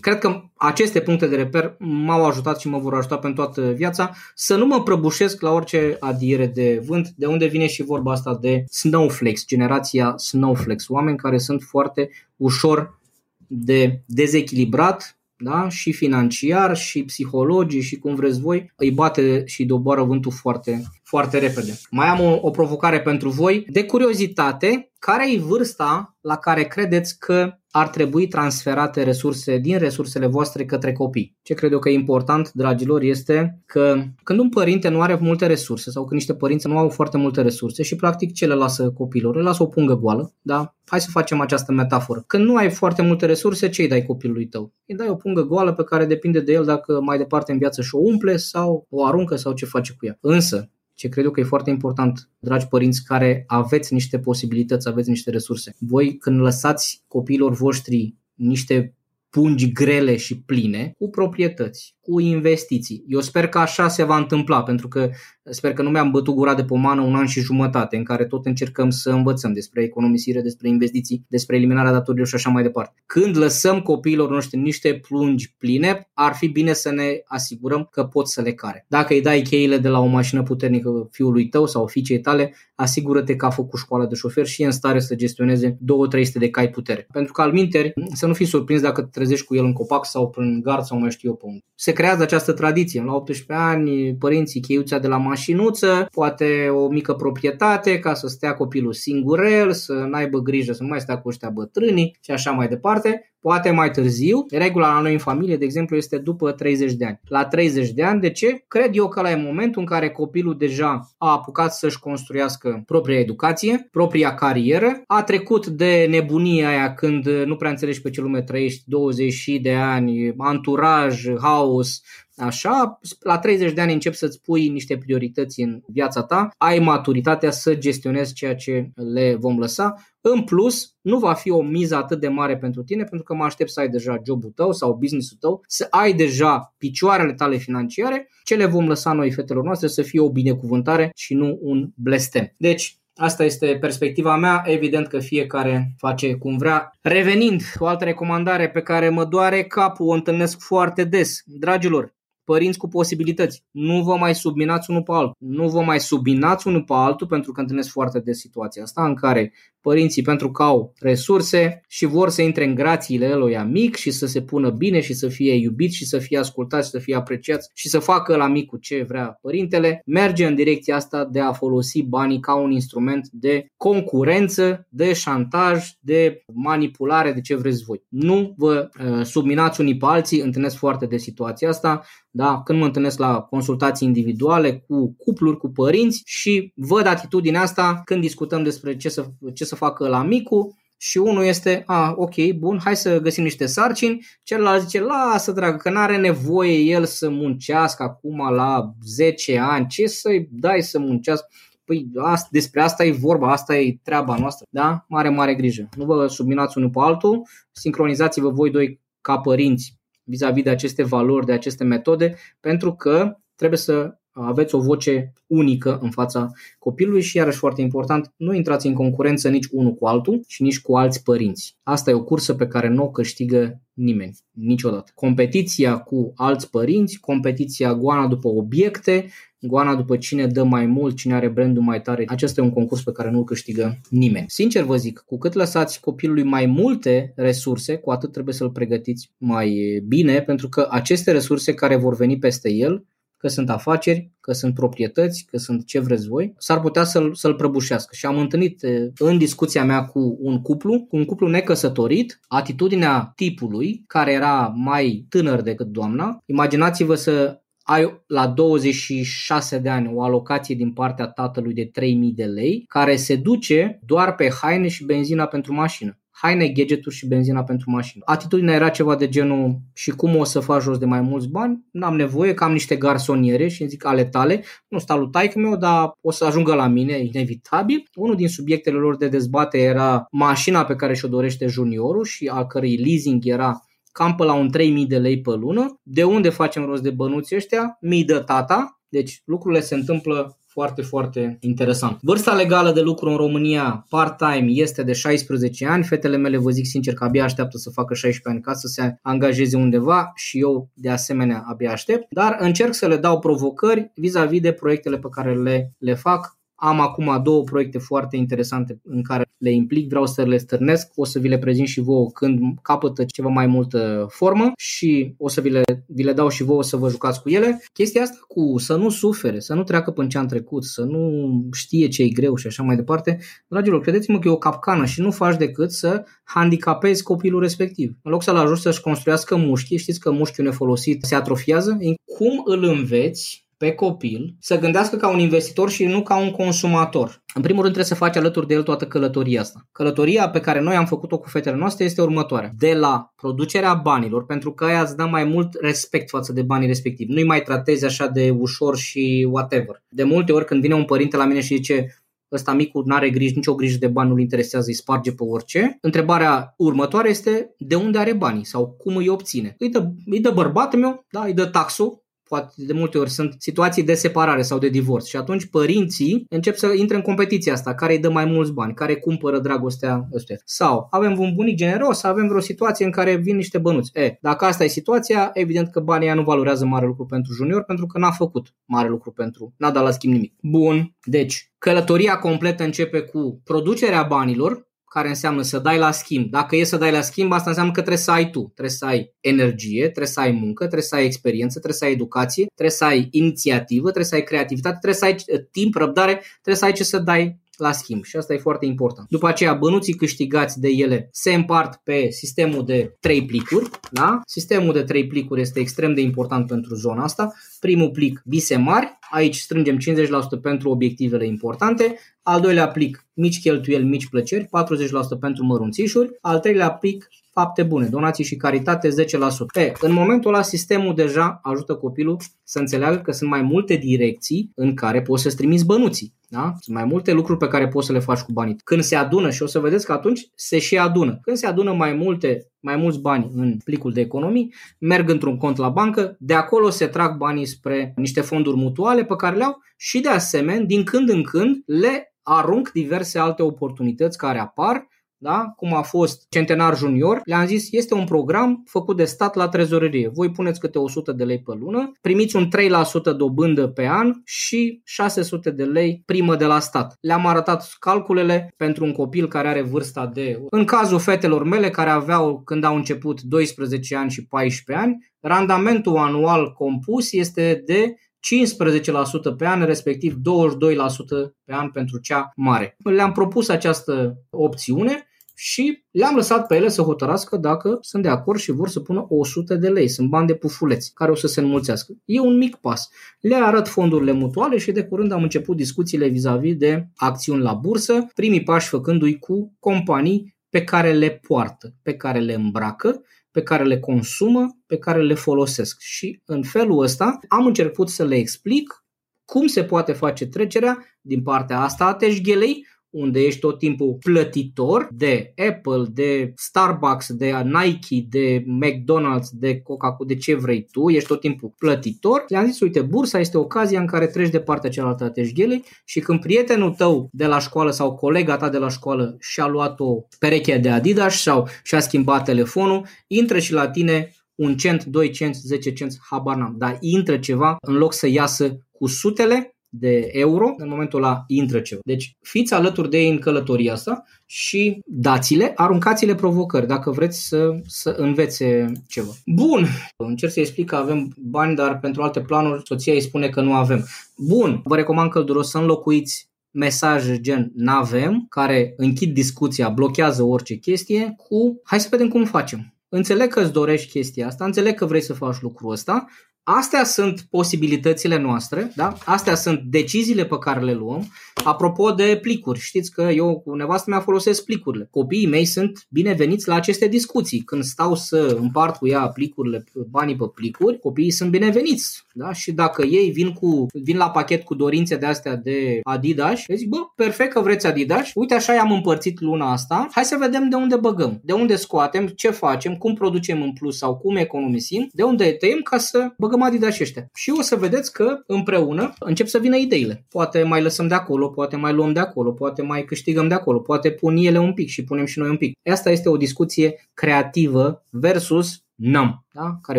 cred că aceste puncte de reper m-au ajutat și mă vor ajuta pentru toată viața să nu mă prăbușesc la orice adiere de vânt, de unde vine și vorba asta de snowflakes, generația snowflakes, oameni care sunt foarte ușor de dezechilibrat, da? Și financiar, și psihologic, și cum vreți voi, îi bate și doboară vântul foarte, foarte repede. Mai am o, o provocare pentru voi. De curiozitate, care e vârsta la care credeți că ar trebui transferate resurse din resursele voastre către copii? Ce cred eu că e important, dragilor, este că când un părinte nu are multe resurse sau când niște părinți nu au foarte multe resurse și practic ce le lasă copilor? Le lasă o pungă goală, da? Hai să facem această metaforă. Când nu ai foarte multe resurse, ce îi dai copilului tău? Îi dai o pungă goală pe care depinde de el dacă mai departe în viață și o umple sau o aruncă sau ce face cu ea. Însă, ce cred eu că e foarte important, dragi părinți care aveți niște posibilități, aveți niște resurse. Voi când lăsați copiilor voștri niște pungi grele și pline, cu proprietăți, cu investiții. Eu sper că așa se va întâmpla, pentru că sper că nu mi-am bătut gura de pomană un an și jumătate, în care tot încercăm să învățăm despre economisire, despre investiții, despre eliminarea datorilor și așa mai departe. Când lăsăm copiilor noștri niște pungi pline, ar fi bine să ne asigurăm că pot să le care. Dacă îi dai cheile de la o mașină puternică fiului tău sau fiicei tale, asigură-te că a făcut școala de șofer și e în stare să gestioneze două trei sute de cai putere. Pentru că altminteri, să nu fii surprins dacă trezești cu el în copac sau prin gard sau mai știu eu pe unde. Se creează această tradiție. La optsprezece ani, părinții cheiuța de la mașinuță, poate o mică proprietate ca să stea copilul singurel, să n-aibă grijă, să nu mai stea cu ăștia bătrânii și așa mai departe. Poate mai târziu. Regula la noi în familie, de exemplu, este după treizeci de ani. La treizeci de ani, de ce? Cred eu că la momentul în care copilul deja a apucat să-și construiască propria educație, propria carieră, a trecut de nebunia aia când nu prea înțelegi pe ce lume trăiești, douăzeci de ani, anturaj, haos. Așa, la treizeci de ani începi să-ți pui niște priorități în viața ta, ai maturitatea să gestionezi ceea ce le vom lăsa. În plus, nu va fi o miză atât de mare pentru tine, pentru că mă aștept să ai deja jobul tău sau business-ul tău, să ai deja picioarele tale financiare, ce le vom lăsa noi fetelor noastre să fie o binecuvântare și nu un blestem. Deci, asta este perspectiva mea, evident că fiecare face cum vrea. Revenind, o altă recomandare pe care mă doare capul, o întâlnesc foarte des. Dragilor, părinți cu posibilități. Nu vă mai subminați unul pe altul. Nu vă mai subminați unul pe altul, pentru că întâlnesc foarte des situația asta în care părinții, pentru că au resurse și vor să intre în grațiile eluia mic și să se pună bine și să fie iubit și să fie ascultat și să fie apreciat și să facă la micul ce vrea părintele, merge în direcția asta de a folosi banii ca un instrument de concurență, de șantaj, de manipulare, de ce vreți voi. Nu vă uh, subminați unii pe alții, întâlnesc foarte des situația asta. Da, când mă întâlnesc la consultații individuale cu cupluri, cu părinți și văd atitudinea asta când discutăm despre ce să, ce să facă la micu și unul este, a, ok, bun, hai să găsim niște sarcini, celălalt zice, lasă dragă, că n-are nevoie el să muncească acum la zece ani, ce să-i dai să muncească? Păi asta, despre asta e vorba, asta e treaba noastră, da? Mare, mare grijă, nu vă subminați unul pe altul, sincronizați-vă voi doi ca părinți vis-a-vis de aceste valori, de aceste metode, pentru că trebuie să aveți o voce unică în fața copilului și, iarăși foarte important, nu intrați în concurență nici unul cu altul și nici cu alți părinți. Asta e o cursă pe care nu o câștigă nimeni, niciodată. Competiția cu alți părinți, competiția, goana după obiecte, goana după cine dă mai mult, cine are brandul mai tare, acesta e un concurs pe care nu îl câștigă nimeni. Sincer vă zic, cu cât lăsați copilului mai multe resurse, cu atât trebuie să-l pregătiți mai bine, pentru că aceste resurse care vor veni peste el, că sunt afaceri, că sunt proprietăți, că sunt ce vreți voi, s-ar putea să-l, să-l prăbușească. Și am întâlnit în discuția mea cu un cuplu, cu un cuplu necăsătorit, atitudinea tipului, care era mai tânăr decât doamna. Imaginați-vă să ai la douăzeci și șase de ani o alocație din partea tatălui de trei mii de lei, care se duce doar pe haine și benzina pentru mașină. Haine, gadgeturi și benzina pentru mașină. Atitudinea era ceva de genul, și cum o să faci jos de mai mulți bani? N-am nevoie, că am niște garsoniere și îmi zic ale tale, nu sta lui taică-meu, dar o să ajungă la mine, inevitabil. Unul din subiectele lor de dezbatere era mașina pe care și-o dorește juniorul și al cărei leasing era cam pe la un trei mii de lei pe lună. De unde facem rost de bănuții ăștia? Mi-i dă tata. Deci lucrurile se întâmplă foarte, foarte interesant. Vârsta legală de lucru în România part-time este de șaisprezece ani. Fetele mele vă zic sincer că abia așteaptă să facă șaisprezece ani ca să se angajeze undeva și eu de asemenea abia aștept. Dar încerc să le dau provocări vis-a-vis de proiectele pe care le, le fac. Am acum două proiecte foarte interesante în care le implic, vreau să le stârnesc, o să vi le prezint și vouă când capătă ceva mai multă formă și o să vi le, vi le dau și vouă să vă jucați cu ele. Chestia asta cu să nu sufere, să nu treacă până ce-am trecut, să nu știe ce e greu și așa mai departe, dragilor, credeți-mă că e o capcană și nu faci decât să handicapezi copilul respectiv. În loc să-l ajuți să-și construiască mușchii, știți că mușchiul nefolosit se atrofiază, cum îl înveți pe copil să gândească ca un investitor și nu ca un consumator? În primul rând trebuie să faci alături de el toată călătoria asta. Călătoria pe care noi am făcut-o cu fetele noastre este următoarea. De la producerea banilor, pentru că aia îți dă mai mult respect față de banii respectivi. Nu-i mai tratezi așa de ușor și whatever. De multe ori când vine un părinte la mine și zice ăsta micul n-are grijă, nicio grijă de bani, nu-l interesează, îi sparge pe orice. Întrebarea următoare este de unde are banii sau cum îi obține. Îi dă, îi dă bărbatul meu, da, îi dă taxul. Poate de multe ori sunt situații de separare sau de divorț și atunci părinții încep să intre în competiția asta, care îi dă mai mulți bani, care cumpără dragostea ăsta. Sau avem un bunic generos, avem vreo situație în care vin niște bănuți. E, dacă asta e situația, evident că banii aia nu valorează mare lucru pentru junior, pentru că n-a făcut mare lucru pentru, n-a dat la schimb nimic. Bun, deci călătoria completă începe cu producerea banilor, care înseamnă să dai la schimb. Dacă e să dai la schimb, asta înseamnă că trebuie să ai tu. Trebuie să ai energie, trebuie să ai muncă, trebuie să ai experiență, trebuie să ai educație, trebuie să ai inițiativă, trebuie să ai creativitate, trebuie să ai timp, răbdare, trebuie să ai ce să dai la schimb și asta e foarte important. După aceea, bănuții câștigați de ele se împart pe sistemul de trei plicuri. Da? Sistemul de trei plicuri este extrem de important pentru zona asta. Primul plic, vise mari, aici strângem cincizeci la sută pentru obiectivele importante. Al doilea plic, mici cheltuieli, mici plăceri, patruzeci la sută pentru mărunțișuri. Al treilea plic, fapte bune, donații și caritate, zece la sută. E, în momentul ăla, sistemul deja ajută copilul să înțeleagă că sunt mai multe direcții în care poți să-ți trimiți bănuții. Da? Sunt mai multe lucruri pe care poți să le faci cu banii. Când se adună, și o să vedeți că atunci se și adună. Când se adună mai multe, mai mulți bani în plicul de economii, merg într-un cont la bancă, de acolo se trag banii spre niște fonduri mutuale pe care le au și de asemenea, din când în când, le arunc diverse alte oportunități care apar da? Cum a fost Centenar Junior, le-am zis, este un program făcut de stat la trezorerie. Voi puneți câte o sută de lei pe lună, primiți un trei la sută dobândă pe an și șase sute de lei primă de la stat. Le-am arătat calculele pentru un copil care are vârsta de... În cazul fetelor mele care aveau, când au început, doisprezece ani și paisprezece ani, randamentul anual compus este de cincisprezece la sută pe an, respectiv douăzeci și doi la sută pe an pentru cea mare. Le-am propus această opțiune și le-am lăsat pe ele să hotărască dacă sunt de acord și vor să pună o sută de lei. Sunt bani de pufuleți care o să se înmulțească. E un mic pas. Le arăt fondurile mutuale și de curând am început discuțiile vis-a-vis de acțiuni la bursă, primii pași făcându-i cu companii pe care le poartă, pe care le îmbracă, pe care le consumă, pe care le folosesc. Și în felul ăsta am încercat să le explic cum se poate face trecerea din partea asta a teșghelei, unde ești tot timpul plătitor de Apple, de Starbucks, de Nike, de McDonald's, de Coca-Cola, de ce vrei tu, ești tot timpul plătitor. Le-am zis, uite, bursa este ocazia în care treci de partea cealaltă a teșghelei și când prietenul tău de la școală sau colega ta de la școală și-a luat o pereche de Adidas sau și-a schimbat telefonul, intră și la tine un cent, doi cenți, zece cenți, habar n-am, dar intră ceva în loc să iasă cu sutele de euro, în momentul ăla intră ceva. Deci fiți alături de ei în călătoria asta și dați-le, aruncați-le provocări dacă vreți să, să învețe ceva. Bun, încerc să-i explic că avem bani, dar pentru alte planuri soția îi spune că nu avem. Bun, vă recomand călduros să înlocuiți mesaje gen n-avem, care închid discuția, blochează orice chestie, cu hai să vedem cum facem. Înțeleg că îți dorești chestia asta, înțeleg că vrei să faci lucrul ăsta, astea sunt posibilitățile noastre, da? Astea sunt deciziile pe care le luăm. Apropo de plicuri, știți că eu cu nevastă mea folosesc plicurile. Copiii mei sunt bineveniți la aceste discuții. Când stau să împart cu ea plicurile, banii pe plicuri, copiii sunt bineveniți. Da? Și dacă ei vin, cu, vin la pachet cu dorințe de astea de Adidas, zic, bă, perfect că vreți Adidas, uite așa i-am împărțit luna asta, hai să vedem de unde băgăm, de unde scoatem, ce facem, cum producem în plus sau cum economisim, de unde tăiem ca să băgăm Adidas și ăștia. Și o să vedeți că împreună încep să vină ideile. Poate mai lăsăm de acolo, poate mai luăm de acolo, poate mai câștigăm de acolo, poate pun ele un pic și punem și noi un pic. Asta este o discuție creativă versus n-am, da? Care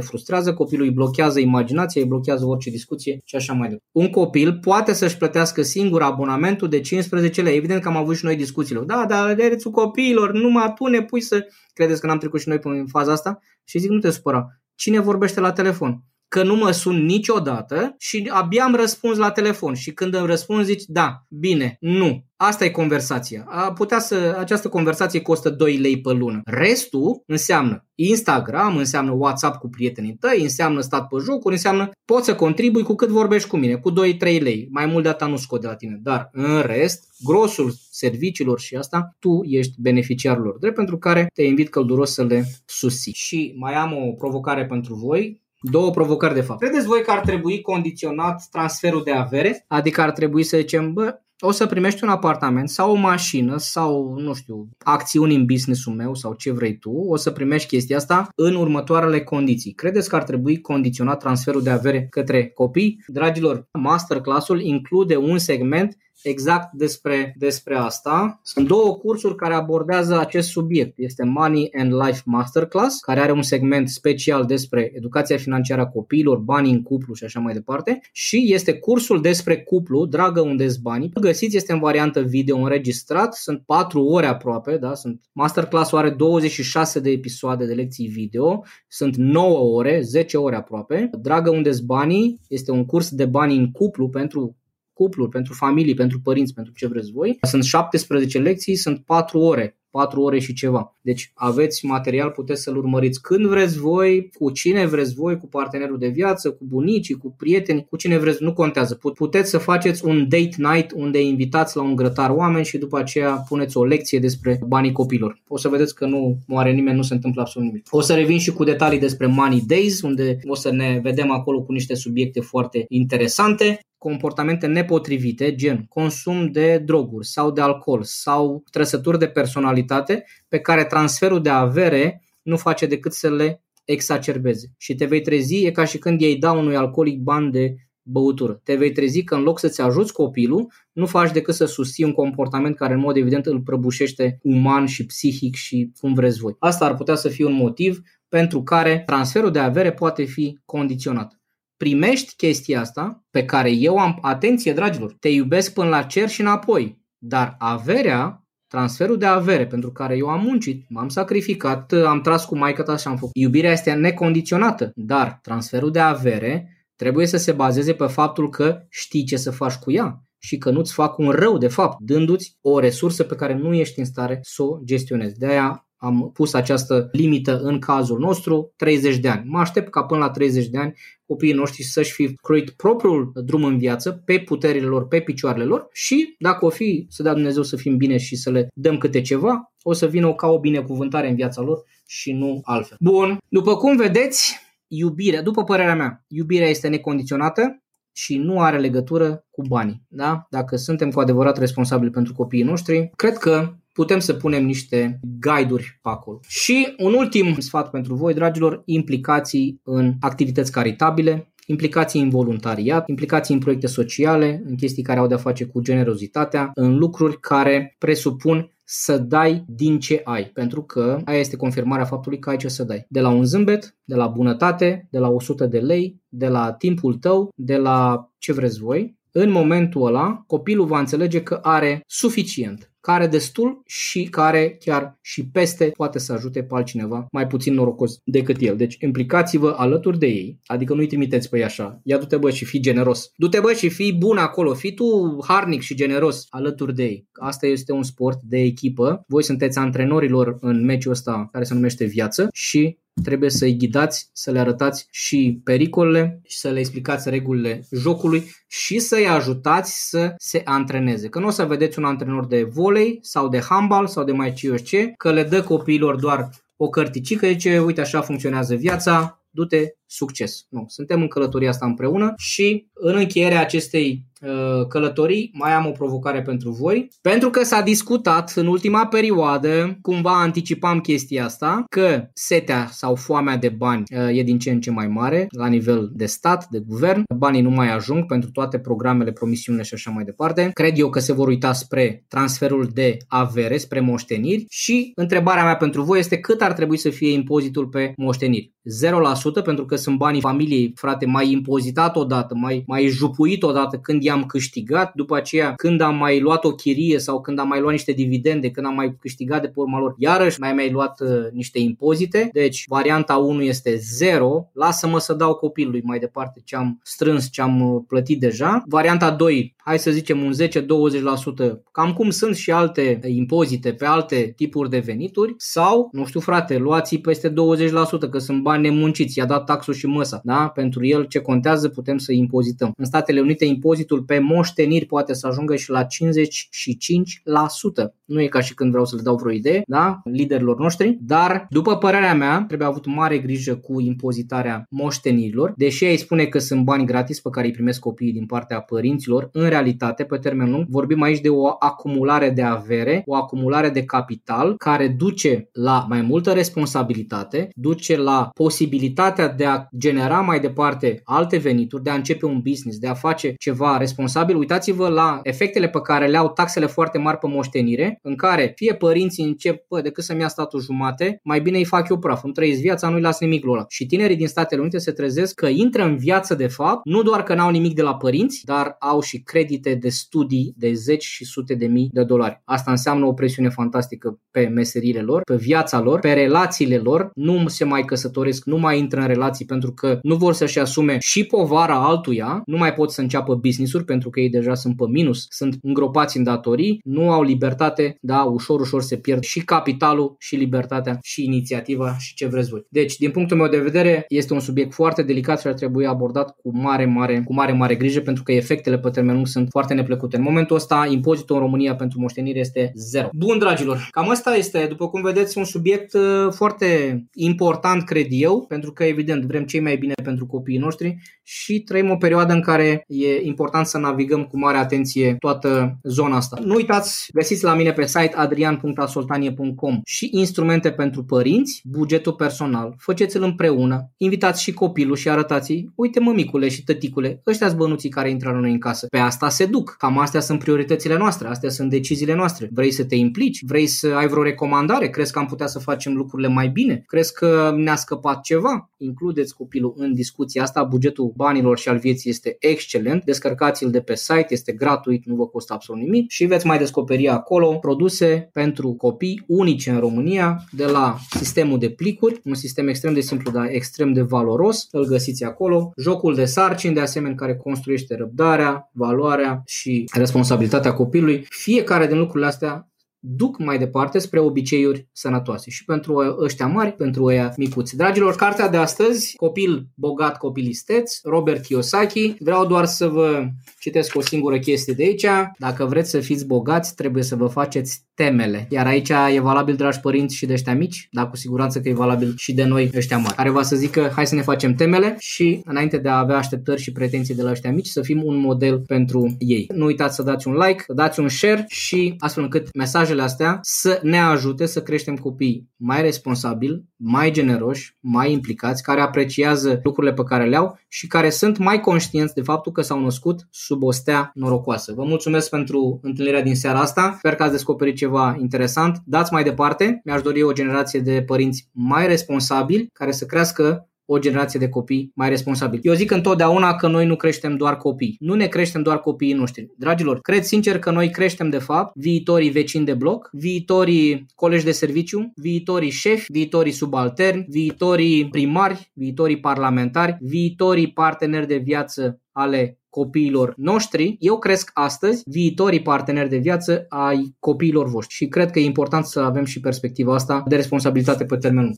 frustrează copilul, îi blochează imaginația, îi blochează orice discuție și așa mai departe. Un copil poate să-și plătească singur abonamentul de cincisprezece lei. Evident că am avut și noi discuțiile. Da, dar rețul copiilor, numai tu ne pui să... Credeți că n-am trecut și noi prin faza asta? Și zic, nu te supăra. Cine vorbește la telefon? Că nu mă sun niciodată și abia îmi răspunzi la telefon și când îmi răspunzi zici da, bine, nu. Asta e conversația. A putea să, această conversație costă doi lei pe lună. Restul înseamnă Instagram, înseamnă WhatsApp cu prietenii tăi, înseamnă stat pe jocuri, înseamnă poți să contribui cu cât vorbești cu mine, cu doi trei lei. Mai mult de atât nu scot de la tine, dar în rest, grosul serviciilor și asta, tu ești beneficiarul lor, drept pentru care te invit călduros să le susții. Și mai am o provocare pentru voi. Două provocări de fapt. Credeți voi că ar trebui condiționat transferul de avere? Adică ar trebui să zicem, bă, o să primești un apartament sau o mașină sau, nu știu, acțiuni în business-ul meu sau ce vrei tu, o să primești chestia asta în următoarele condiții. Credeți că ar trebui condiționat transferul de avere către copii? Dragilor, masterclass-ul include un segment exact despre, despre asta. Sunt două cursuri care abordează acest subiect. Este Money and Life Masterclass, care are un segment special despre educația financiară a copiilor, banii în cuplu și așa mai departe. Și este cursul despre cuplu, Dragă Unde-S Banii. Găsiți, este în variantă video înregistrat, sunt patru ore aproape, da? Sunt Masterclass-ul are douăzeci și șase de episoade de lecții video, sunt nouă ore, zece ore aproape. Dragă Unde-S Banii este un curs de bani în cuplu pentru cupluri, pentru familii, pentru părinți, pentru ce vreți voi. Sunt șaptesprezece lecții, sunt patru ore. patru ore și ceva. Deci aveți material, puteți să-l urmăriți când vreți voi, cu cine vreți voi, cu partenerul de viață, cu bunicii, cu prieteni, cu cine vreți, nu contează. Puteți să faceți un date night unde invitați la un grătar oameni și după aceea puneți o lecție despre banii copilor. O să vedeți că nu moare nimeni, nu se întâmplă absolut nimic. O să revin și cu detalii despre Money Days, unde o să ne vedem acolo cu niște subiecte foarte interesante. Comportamente nepotrivite, gen consum de droguri sau de alcool sau trăsături de personalitate pe care transferul de avere nu face decât să le exacerbeze. Și te vei trezi, e ca și când ei dau unui alcoolic bani de băutură. Te vei trezi că în loc să-ți ajuți copilul, nu faci decât să susții un comportament care în mod evident îl prăbușește uman și psihic și cum vreți voi. Asta ar putea să fie un motiv pentru care transferul de avere poate fi condiționat. Primești chestia asta pe care eu am, atenție dragilor, te iubesc până la cer și înapoi, dar averea, transferul de avere pentru care eu am muncit, m-am sacrificat, am tras cu maică-ta și am făcut. Iubirea este necondiționată, dar transferul de avere trebuie să se bazeze pe faptul că știi ce să faci cu ea și că nu-ți fac un rău, de fapt, dându-ți o resursă pe care nu ești în stare să o gestionezi. De-aia am pus această limită în cazul nostru, treizeci de ani. Mă aștept ca până la treizeci de ani copiii noștri să-și fi croit propriul drum în viață, pe puterile lor, pe picioarele lor și dacă o fi, să dea Dumnezeu să fim bine și să le dăm câte ceva, o să vină ca o binecuvântare în viața lor și nu altfel. Bun, după cum vedeți, iubirea, după părerea mea, iubirea este necondiționată și nu are legătură cu banii. Da? Dacă suntem cu adevărat responsabili pentru copiii noștri, cred că putem să punem niște guide-uri pe acolo. Și un ultim sfat pentru voi, dragilor, implicații în activități caritabile, implicații în voluntariat, implicații în proiecte sociale, în chestii care au de-a face cu generozitatea, în lucruri care presupun să dai din ce ai, pentru că aia este confirmarea faptului că ai ce să dai. De la un zâmbet, de la bunătate, de la o sută de lei, de la timpul tău, de la ce vreți voi, în momentul ăla copilul va înțelege că are suficient, că are destul și care chiar și peste poate să ajute pe altcineva mai puțin norocos decât el. Deci implicați-vă alături de ei, adică nu-i trimiteți pe ei așa, ia du-te bă și fii generos, du-te bă și fii bun acolo, fii tu harnic și generos alături de ei. Asta este un sport de echipă, voi sunteți antrenorilor în meciul ăsta care se numește viață și trebuie să-i ghidați, să le arătați și pericolele și să le explicați regulile jocului și să-i ajutați să se antreneze. Că nu o să vedeți un antrenor de volei sau de handbal sau de mai știu eu ce, că le dă copiilor doar o cărticică, zice, uite așa funcționează viața, du-te, succes. Nu, suntem în călătoria asta împreună și în încheierea acestei uh, călătorii mai am o provocare pentru voi. Pentru că s-a discutat în ultima perioadă, cumva anticipam chestia asta, că setea sau foamea de bani uh, e din ce în ce mai mare la nivel de stat, de guvern. Banii nu mai ajung pentru toate programele, promisiunile și așa mai departe. Cred eu că se vor uita spre transferul de avere, spre moșteniri și întrebarea mea pentru voi este cât ar trebui să fie impozitul pe moșteniri. zero la sută pentru că sunt banii familiei, frate, mai impozitat odată, mai, mai jupuit odată când i-am câștigat, după aceea când am mai luat o chirie sau când am mai luat niște dividende, când am mai câștigat de pe urma lor, iarăși mai mai luat uh, niște impozite. Deci varianta unu este zero, lasă-mă să dau copilului mai departe ce am strâns, ce am plătit deja. Varianta doi, hai să zicem un zece la sută douăzeci la sută, cam cum sunt și alte impozite pe alte tipuri de venituri sau, nu știu frate, luați peste douăzeci la sută că sunt bani nemunciți, i-a dat taxul și măsa, da? Pentru el ce contează putem să impozităm. În Statele Unite impozitul pe moșteniri poate să ajungă și la cincizeci și cinci la sută. Nu e ca și când vreau să le dau vreo idee, da? Liderilor noștri, dar după părerea mea trebuie avut mare grijă cu impozitarea moștenirilor, deși ei spune că sunt bani gratis pe care îi primesc copiii din partea părinților, în realitate pe termen lung vorbim aici de o acumulare de avere, o acumulare de capital care duce la mai multă responsabilitate, duce la posibilitatea de a genera mai departe alte venituri, de a începe un business, de a face ceva responsabil. Uitați-vă la efectele pe care le au taxele foarte mari pe moștenire, în care fie părinții încep, bă, decât să-mi ia statul jumate, mai bine îi fac eu praf, îmi trăiesc viața, nu-i las nimic lui ăla. Și tinerii din Statele Unite se trezesc că intră în viață de fapt, nu doar că n-au nimic de la părinți, dar au și credite de studii de zeci și sute de mii de dolari. Asta înseamnă o presiune fantastică pe meseriile lor, pe viața lor, pe relațiile lor, nu se mai căsătoresc, nu mai intră în relații pentru că nu vor să-și asume și povara altuia, nu mai pot să înceapă business-uri pentru că ei deja sunt pe minus, sunt îngropați în datorii, nu au libertate, da, ușor, ușor se pierd și capitalul și libertatea și inițiativa și ce vreți voi. Deci, din punctul meu de vedere, este un subiect foarte delicat și ar trebui abordat cu mare, mare, cu mare, mare grijă pentru că efectele pe termen lung sunt foarte neplăcute. În momentul ăsta, impozitul în România pentru moștenire este zero. Bun, dragilor, cam ăsta este, după cum vedeți, un subiect foarte important, cred eu, pentru că, evident, vrem cei mai bine pentru copiii noștri și trăim o perioadă în care e important important să navigăm cu mare atenție toată zona asta. Nu uitați, găsiți la mine pe site adrian punct asoltanie punct com și instrumente pentru părinți, bugetul personal. Faceți-l împreună, invitați și copilul și arătați-i, uite mămicule și tăticule, ăștia-s bănuții care intră la noi în casă. Pe asta se duc, cam astea sunt prioritățile noastre, astea sunt deciziile noastre. Vrei să te implici? Vrei să ai vreo recomandare? Crezi că am putea să facem lucrurile mai bine? Crezi că ne-a scăpat ceva? Includeți copilul în discuția asta, bugetul banilor și al vieții este excelent, descărcați-l de pe site, este gratuit, nu vă costă absolut nimic și veți mai descoperi acolo produse pentru copii unice în România, de la sistemul de plicuri, un sistem extrem de simplu, dar extrem de valoros, îl găsiți acolo, jocul de sarcini, de asemenea, care construiește răbdarea, valoarea și responsabilitatea copilului. Fiecare din lucrurile astea duc mai departe spre obiceiuri sănătoase și pentru ăștia mari, pentru ăia micuți. Dragilor, cartea de astăzi, Copil bogat, copil isteț, Robert Kiyosaki. Vreau doar să vă citesc o singură chestie de aici. Dacă vreți să fiți bogați, trebuie să vă faceți temele. Iar aici e valabil, dragi părinți, și de ăștia mici, dar cu siguranță că e valabil și de noi ăștia mari, care va să zică, hai să ne facem temele și înainte de a avea așteptări și pretenții de la ăștia mici, să fim un model pentru ei. Nu uitați să dați un like, să dați un share și astfel încât mesajul astea să ne ajute să creștem copii mai responsabili, mai generoși, mai implicați, care apreciază lucrurile pe care le au și care sunt mai conștienți de faptul că s-au născut sub o stea norocoasă. Vă mulțumesc pentru întâlnirea din seara asta, sper că ați descoperit ceva interesant. Dați mai departe, mi-aș dori o generație de părinți mai responsabili care să crească o generație de copii mai responsabili. Eu zic întotdeauna că noi nu creștem doar copii. Nu ne creștem doar copiii noștri. Dragilor, cred sincer că noi creștem de fapt viitorii vecini de bloc, viitorii colegi de serviciu, viitorii șefi, viitorii subalterni, viitorii primari, viitorii parlamentari, viitorii parteneri de viață ale copiilor noștri. Eu cresc astăzi viitorii parteneri de viață ai copiilor voștri și cred că e important să avem și perspectiva asta de responsabilitate pe termen lung.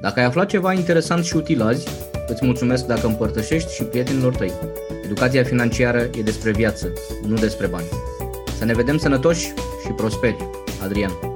Dacă ai aflat ceva interesant și util azi, îți mulțumesc dacă împărtășești și prietenilor tăi. Educația financiară e despre viață, nu despre bani. Să ne vedem sănătoși și prosperi. Adrian.